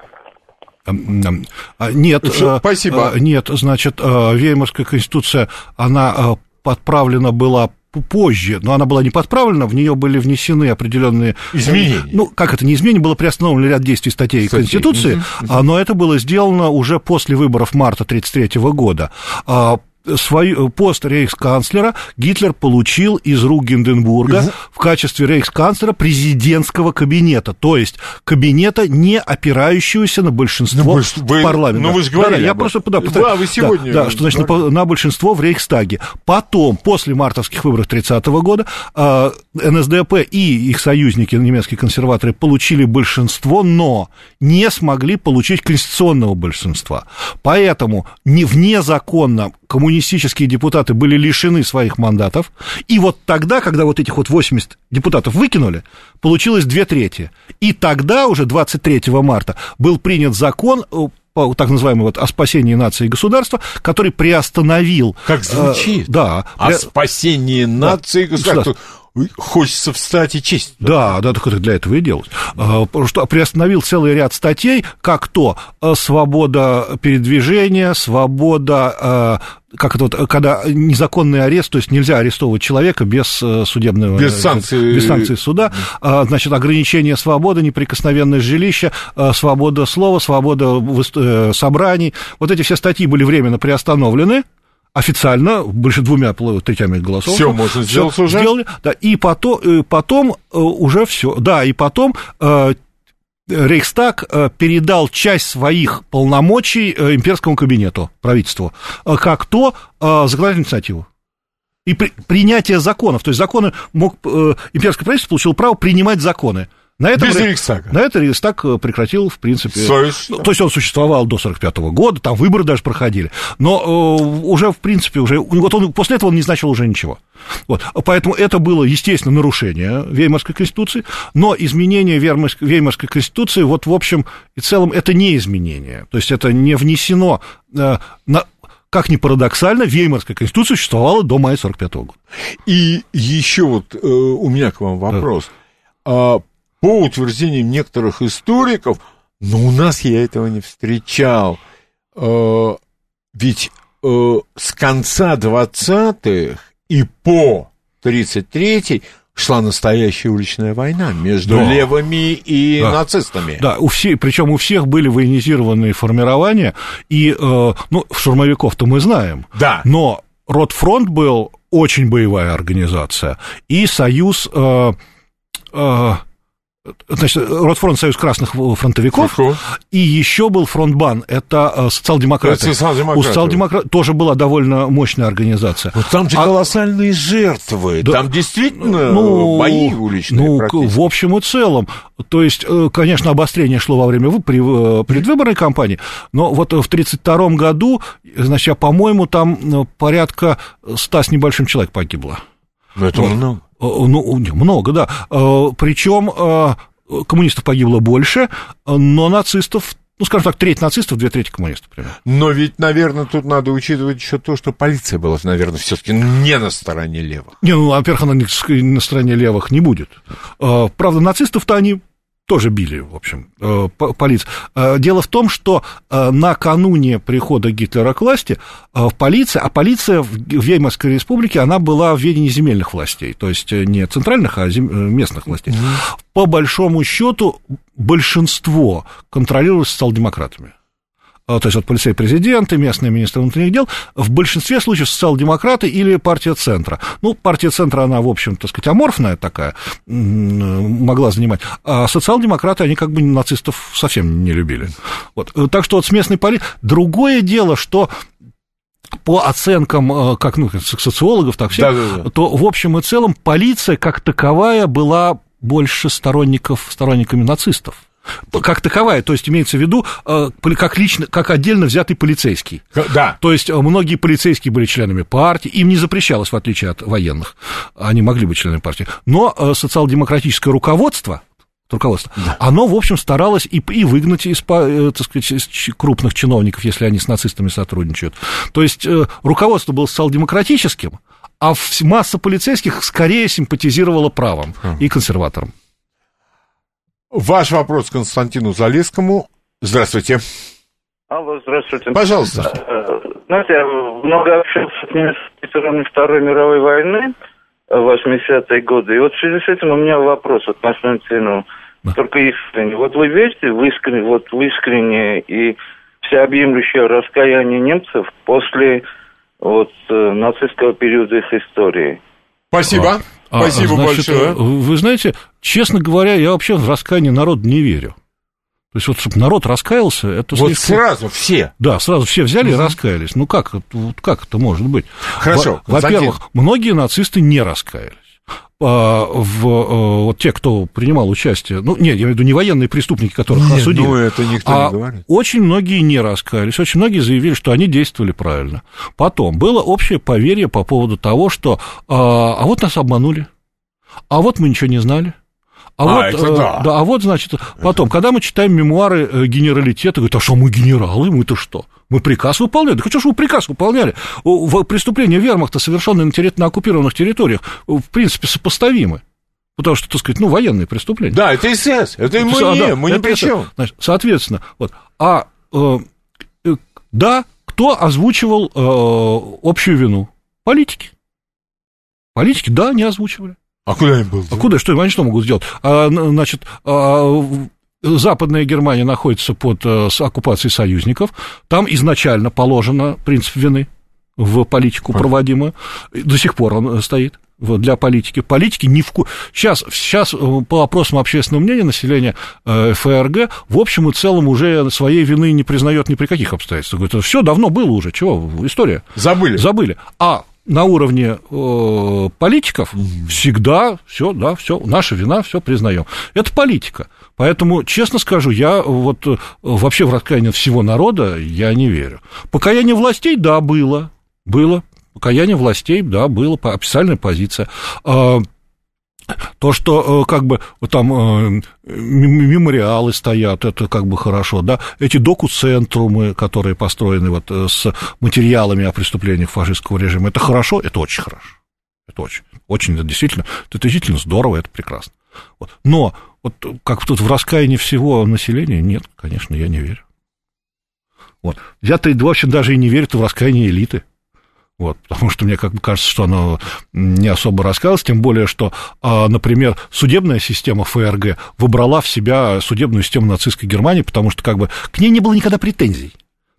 Нет, спасибо. Нет, значит, Веймарская конституция, она подправлена была позже, но она была не подправлена, в нее были внесены определенные изменения. Ну, как это не изменения, было приостановлен ряд действий статей Статьи. Конституции, угу. но это было сделано уже после выборов марта тысяча девятьсот тридцать третьего года. Свой пост рейхсканцлера Гитлер получил из рук Гинденбурга угу. в качестве рейхсканцлера президентского кабинета, то есть кабинета, не опирающегося на большинство вы, вы, парламента. Ну, вы же говорили да, я об этом. Просто, да, да, вы сегодня... Да, да что значит на, на большинство в Рейхстаге. Потом, после мартовских выборов тридцатого года, э, эн эс дэ а пэ и их союзники, немецкие консерваторы, получили большинство, но не смогли получить конституционного большинства. Поэтому не вне закона коммунистические депутаты были лишены своих мандатов, и вот тогда, когда вот этих вот восемьдесят депутатов выкинули, получилось две трети. И тогда уже двадцать третьего марта был принят закон, так называемый вот, о спасении нации и государства, который приостановил... Как звучит? Э, да. О при... спасении нации и государства. Хочется встать и честь. Да, да, только для этого и делать. Что приостановил целый ряд статей, как то свобода передвижения, свобода... Как это вот, когда незаконный арест, то есть нельзя арестовывать человека без судебного... Без санкций. Без санкций суда. Значит, ограничение свободы, неприкосновенность жилища, свобода слова, свобода собраний. Вот эти все статьи были временно приостановлены. Официально, больше двумя третями голосов. Все можно сделать всё уже. Сделали, да, и потом, потом уже все. Да, и потом э, Рейхстаг передал часть своих полномочий имперскому кабинету, правительству, как то э, законодательную инициативу. И при, принятие законов. То есть законы мог, э, имперское правительство получило право принимать законы. На этом Рейхстаг, на это Рейхстаг прекратил, в принципе... Ну, то есть он существовал до тысяча девятьсот сорок пятого года, там выборы даже проходили, но э, уже, в принципе, уже... Вот он, после этого он не значил уже ничего. Вот. Поэтому это было, естественно, нарушение Веймарской конституции, но изменение Веймарской, Веймарской конституции, вот, в общем и целом, это не изменение. То есть это не внесено... Э, на... Как ни парадоксально, Веймарская конституция существовала до мая тысяча девятьсот сорок пятого года. И еще вот э, у меня к вам вопрос... Да. По утверждениям некоторых историков, но у нас я этого не встречал, э, ведь э, с конца двадцатых и по тридцать третий шла настоящая уличная война между да. левыми и да. нацистами. Да, у всех, причем у всех были военизированные формирования, и, э, ну, штурмовиков-то мы знаем, да. но Ротфронт был очень боевая организация, и союз... Э, э, Значит, Ротфронт — союз красных фронтовиков, Фу-фу. и еще был фронтбан, это социал-демократы. социал-демократы. У социал-демократ тоже была довольно мощная организация. Вот там же а... колоссальные жертвы, да. там действительно ну, бои уличные. Ну, в общем и целом, то есть, конечно, обострение шло во время предвыборной кампании, но вот в тридцать втором году, значит, по-моему, там порядка ста с небольшим человек погибло. Это вот. много. Ну, много, да. Причем коммунистов погибло больше, но нацистов Ну, скажем так, треть нацистов, две трети коммунистов. Примерно. Но ведь, наверное, тут надо учитывать еще то, что полиция была, наверное, все-таки не на стороне левых. Не, ну, во-первых, она на стороне левых не будет. Правда, нацистов-то они тоже били, в общем, полицию. Дело в том, что накануне прихода Гитлера к власти полиция, а полиция в Веймарской республике, она была в ведении земельных властей, то есть не центральных, а зем... местных властей. Mm-hmm. По большому счету большинство контролировалось социал-демократами. То есть, вот полицей-президенты, местные министры внутренних дел, в большинстве случаев социал-демократы или партия центра. Ну, партия центра, она, в общем, так сказать, аморфная такая, могла занимать. А социал-демократы, они как бы нацистов совсем не любили. Вот. Так что вот с местной полицией... Другое дело, что по оценкам как ну, социологов, так всех, да, да, да. то, в общем и целом, полиция как таковая была больше сторонников, сторонниками нацистов. Как таковая, то есть имеется в виду как, лично, как отдельно взятый полицейский. Да. То есть многие полицейские были членами партии, им не запрещалось, в отличие от военных, они могли быть членами партии, но социал-демократическое руководство, руководство да. оно, в общем, старалось и, и выгнать из, так сказать, из крупных чиновников, если они с нацистами сотрудничают. То есть руководство было социал-демократическим, а масса полицейских скорее симпатизировала правым uh-huh. и консерваторам. Ваш вопрос Константину Залесскому. Здравствуйте. Алло, здравствуйте. Пожалуйста. Знаете, я много общался с министрами Второй мировой войны в восьмидесятые годы. И вот в связи с этим у меня вопрос от Константина. Да. Только искренне. Вот вы верите в искренне, вот в искреннее и всеобъемлющее раскаяние немцев после вот, нацистского периода их истории? Спасибо. А, Спасибо значит, большое. Вы знаете, честно говоря, я вообще в раскаяние народа не верю. То есть, вот, чтобы народ раскаялся, это... Вот слишком... сразу все. Да, сразу все взяли угу. и раскаялись. Ну, как, вот как это может быть? Хорошо. Во- во-первых, многие нацисты не раскаялись. А, в, вот те, кто принимал участие... Ну, нет, я имею в виду не военные преступники, которых нет, осудили. Ну, это никто а не говорит. Очень многие не раскаялись. Очень многие заявили, что они действовали правильно. Потом было общее поверье по поводу того, что... А, а вот нас обманули. А вот мы ничего не знали. А, а, вот, да. Да, а вот, значит, потом, это... когда мы читаем мемуары генералитета, говорят, а что мы генералы, мы-то что? Мы приказ выполняли. Да что ж вы приказ выполняли? Преступления вермахта, совершенные на, терри... на оккупированных территориях, в принципе, сопоставимы. Потому что, так сказать, ну, военные преступления. Да, это СС, это и мы а, не, да, мы это, ни при чем. Значит, соответственно, вот, а, э, э, да, кто озвучивал э, общую вину? Политики. Политики, да, не озвучивали. А куда им было? А куда? Что, они что могут сделать? А, значит, а, Западная Германия находится под а, оккупацией союзников. Там изначально положено принцип вины в политику а. проводимую. До сих пор он стоит вот, для политики. Политики ни в ко... Сейчас, сейчас по опросам общественного мнения населения эф эр гэ в общем и целом уже своей вины не признает ни при каких обстоятельствах. Говорит, все давно было уже, чего? История. Забыли. Забыли. А... На уровне э, политиков всегда все, да, все, наша вина, все признаем. Это политика. Поэтому, честно скажу, я вот вообще в раскаяние всего народа я не верю. Покаяние властей, да, было. Было. Покаяние властей, да, было. Официальная позиция. То, что как бы там мемориалы стоят, это как бы хорошо, да, эти доку-центрумы, которые построены вот с материалами о преступлениях фашистского режима, это хорошо, это очень хорошо, это очень, очень, это действительно, это действительно здорово, это прекрасно. Вот. Но вот как тут в раскаянии всего населения, нет, конечно, я не верю. Вот. Я-то вообще даже и не верю в раскаяние элиты. Вот, потому что мне как бы кажется, что оно не особо раскалось, тем более, что, например, судебная система эф эр гэ выбрала в себя судебную систему нацистской Германии, потому что как бы к ней не было никогда претензий.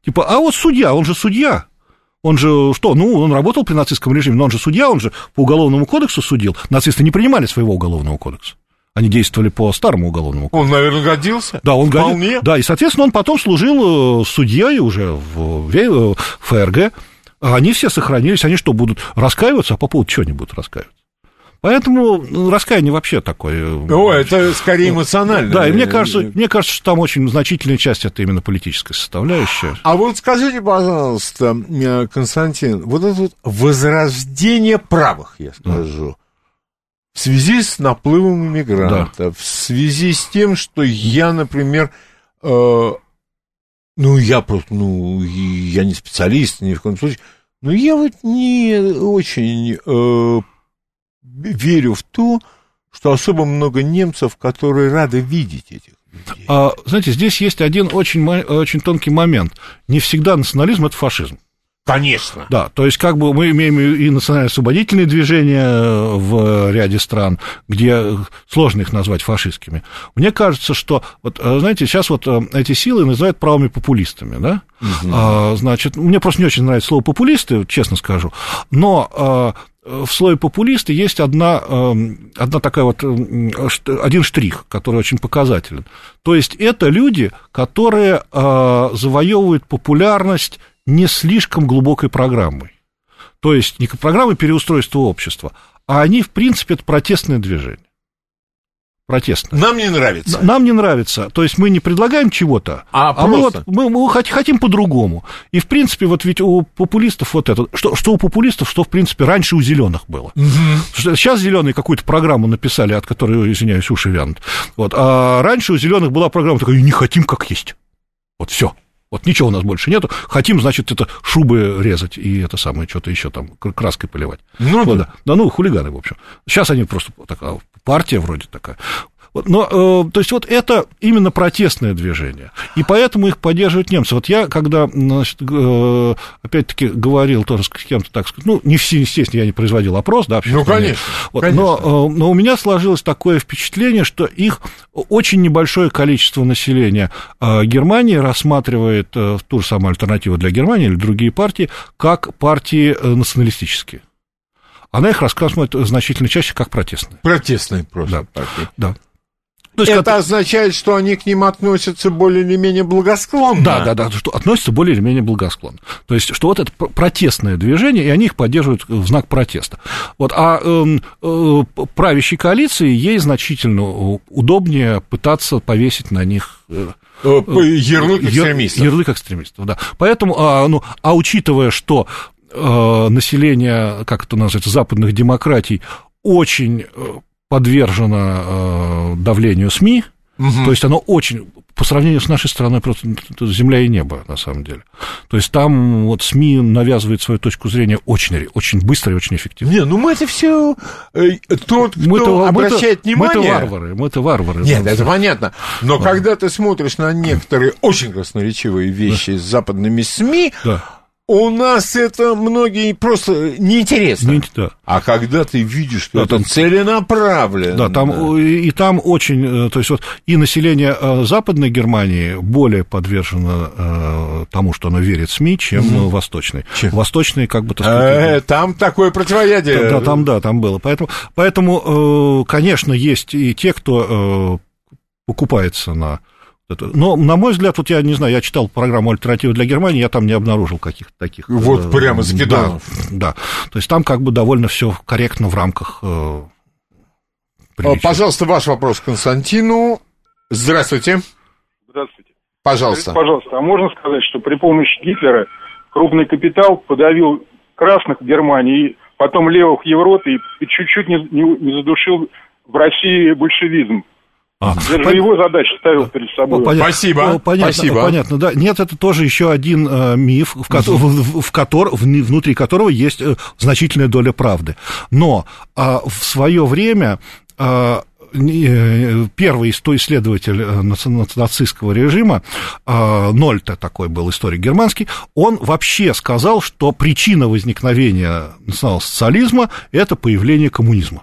Типа, а вот судья, он же судья, он же что, ну, он работал при нацистском режиме, но он же судья, он же по уголовному кодексу судил, нацисты не принимали своего уголовного кодекса. Они действовали по старому уголовному кодексу. Он, наверное, годился. Да, он годился. Да, и, соответственно, он потом служил судьей уже в эф эр гэ. Они все сохранились, они что, будут раскаиваться, а по поводу чего они будут раскаиваться? Поэтому раскаяние вообще такое... Ой, это скорее эмоционально. Да, и мне кажется, мне кажется, что там очень значительная часть это именно политическая составляющая. А вот скажите, пожалуйста, Константин, вот это вот возрождение правых, я скажу, да. в связи с наплывом иммигрантов, да. в связи с тем, что я, например... Ну, я просто, ну, я не специалист, ни в коем случае. Но я вот не очень э, верю в то, что особо много немцев, которые рады видеть этих людей. А, знаете, здесь есть один очень, очень тонкий момент. Не всегда национализм – это фашизм. Конечно. Да, то есть как бы мы имеем и национально-освободительные движения в ряде стран, где сложно их назвать фашистскими. Мне кажется, что, вот, знаете, сейчас вот эти силы называют правыми популистами, да? Угу. А, значит, мне просто не очень нравится слово «популисты», честно скажу, но... В слое популиста есть одна, одна такая вот, один штрих, который очень показателен. То есть это люди, которые завоевывают популярность не слишком глубокой программой. То есть не программой переустройства общества, а они, в принципе, это протестное движение. Протестное. Нам не нравится. Нам не нравится. То есть мы не предлагаем чего-то, а, а мы, вот, мы, мы хотим по-другому. И, в принципе, вот ведь у популистов вот это, что, что у популистов, что, в принципе, раньше у зеленых было. Угу. Сейчас зеленые какую-то программу написали, от которой, извиняюсь, уши вянут. Вот. А раньше у зеленых была программа такая: не хотим, как есть. Вот все. Вот ничего у нас больше нету. Хотим, значит, это шубы резать и это самое, что-то еще там краской поливать. Ну, вот, да. Да. Да, ну, хулиганы, в общем. Сейчас они просто такая партия вроде такая. Но, э, то есть, вот это именно протестное движение, и поэтому их поддерживают немцы. Вот я, когда, значит, э, опять-таки, говорил тоже с кем-то, так сказать, ну, не все, естественно, я не производил опрос, да, вообще. Ну, конечно, вот, конечно. Но, э, но у меня сложилось такое впечатление, что их очень небольшое количество населения э, Германии рассматривает э, ту же самую альтернативу для Германии или другие партии, как партии э, националистические. Она их рассказывает значительно чаще, как протестные. Протестные просто. Да, да. То есть, это как... означает, что они к ним относятся более или менее благосклонно. Да, да, да, что относятся более или менее благосклонно. То есть, что вот это протестное движение, и они их поддерживают в знак протеста. Вот, а э, э, правящей коалиции ей значительно удобнее пытаться повесить на них... Э, э, ярлык экстремистов. Ярлык экстремистов, да. Поэтому, а, ну, а учитывая, что э, население, как это называется, западных демократий очень... подвержено э, давлению СМИ, угу. То есть оно очень, по сравнению с нашей страной, просто земля и небо, на самом деле. То есть там вот СМИ навязывает свою точку зрения очень, очень быстро и очень эффективно. Не, ну мы это все тот, кто мы-то, обращает мы-то, внимание... Мы-то варвары, мы-то варвары. Нет, это понятно. Но да. Когда ты смотришь на некоторые очень красноречивые вещи да. с западными СМИ... Да. У нас это многие просто неинтересно. Не, да. А когда ты видишь, что да, это там, целенаправленно. Да, там, да. И, и там очень... То есть вот и население Западной Германии более подвержено э, тому, что оно верит в СМИ, чем mm-hmm. восточной. Чем? Восточной как бы... Так сказать, там такое противоядие. Да, да, там, да, там было. Поэтому, поэтому э, конечно, есть и те, кто э, покупается на... Но, на мой взгляд, вот я не знаю, я читал программу «Альтернатива для Германии», я там не обнаружил каких-то таких... Вот прямо закиданов. Да, да, то есть там как бы довольно все корректно в рамках... Приличия. Пожалуйста, ваш вопрос Константину. Здравствуйте. Здравствуйте. Пожалуйста. Скажите, пожалуйста, а можно сказать, что при помощи Гитлера крупный капитал подавил красных в Германии, потом левых в Европе и чуть-чуть не, не задушил в России большевизм? А, я пон... его задачу ставил перед собой. Понятно. Спасибо. Понятно, Спасибо. Понятно, да. Нет, это тоже еще один э, миф, в ко- в, в котор... внутри которого есть э, значительная доля правды. Но э, в свое время э, первый исследователь нацистского режима, э, Нольте такой был, историк германский, он вообще сказал, что причина возникновения национал-социализма – это появление коммунизма.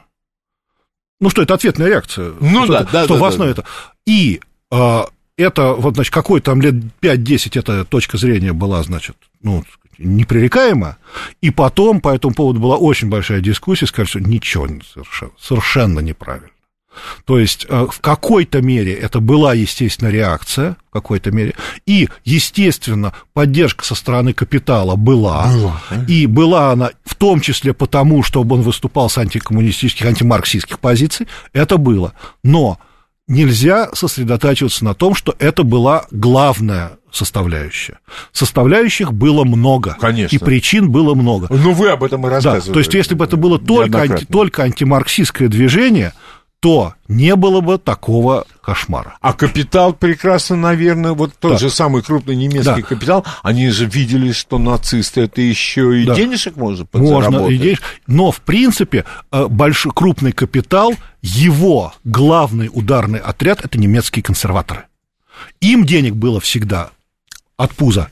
Ну, что это ответная реакция, ну, что, да, это, да, что да, в основе да. это. И э, это, вот, значит, какой там лет пять-десять эта точка зрения была, значит, ну, непререкаема, и потом по этому поводу была очень большая дискуссия, сказали, что ничего совершенно, совершенно неправильно. То есть э, в какой-то мере это была, естественно, реакция, в какой-то мере, и, естественно, поддержка со стороны капитала была, была и была она... В том числе потому, чтобы он выступал с антикоммунистических, антимарксистских позиций, это было. Но нельзя сосредотачиваться на том, что это была главная составляющая. Составляющих было много. Конечно. И причин было много. Ну, вы об этом и рассказывали. Да, то есть, если бы это было только, анти, только антимарксистское движение... то не было бы такого кошмара. А капитал прекрасно, наверное, вот тот да. же самый крупный немецкий да. капитал, они же видели, что нацисты это еще и да. денежек можно подзаработать. Можно и денеж... Но, в принципе, большой, крупный капитал, его главный ударный отряд – это немецкие консерваторы. Им денег было всегда от пуза.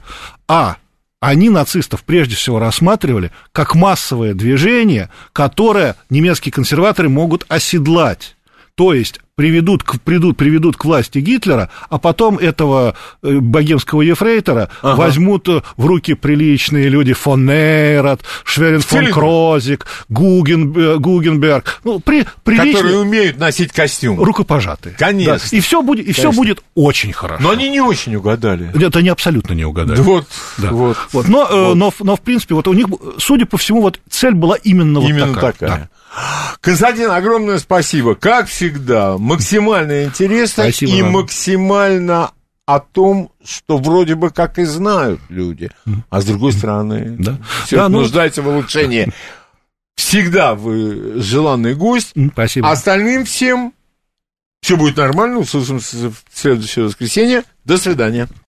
А они нацистов прежде всего рассматривали как массовое движение, которое немецкие консерваторы могут оседлать. То есть приведут к, придут, приведут к власти Гитлера, а потом этого богемского ефрейтора ага. возьмут в руки приличные люди фон Нейрат, Шверин фон Крозик, Гуген, Гугенберг. Ну, при, приличные... Которые умеют носить костюм. Рукопожатые. Конечно. Да. И все будет, будет очень хорошо. Но они не очень угадали. Нет, они абсолютно не угадали. Да, вот, да. Вот, вот. Но, вот. Но, но, в принципе, вот у них, судя по всему, вот цель была именно, именно вот такая. такая. Да. Константин, огромное спасибо. Как всегда, максимально интересно спасибо и вам. Максимально о том, что вроде бы как и знают люди, а с другой стороны, да. все да, ну... нуждается в улучшении. Всегда вы желанный гость. Спасибо. Остальным всем все будет нормально. Услышимся в следующее воскресенье. До свидания.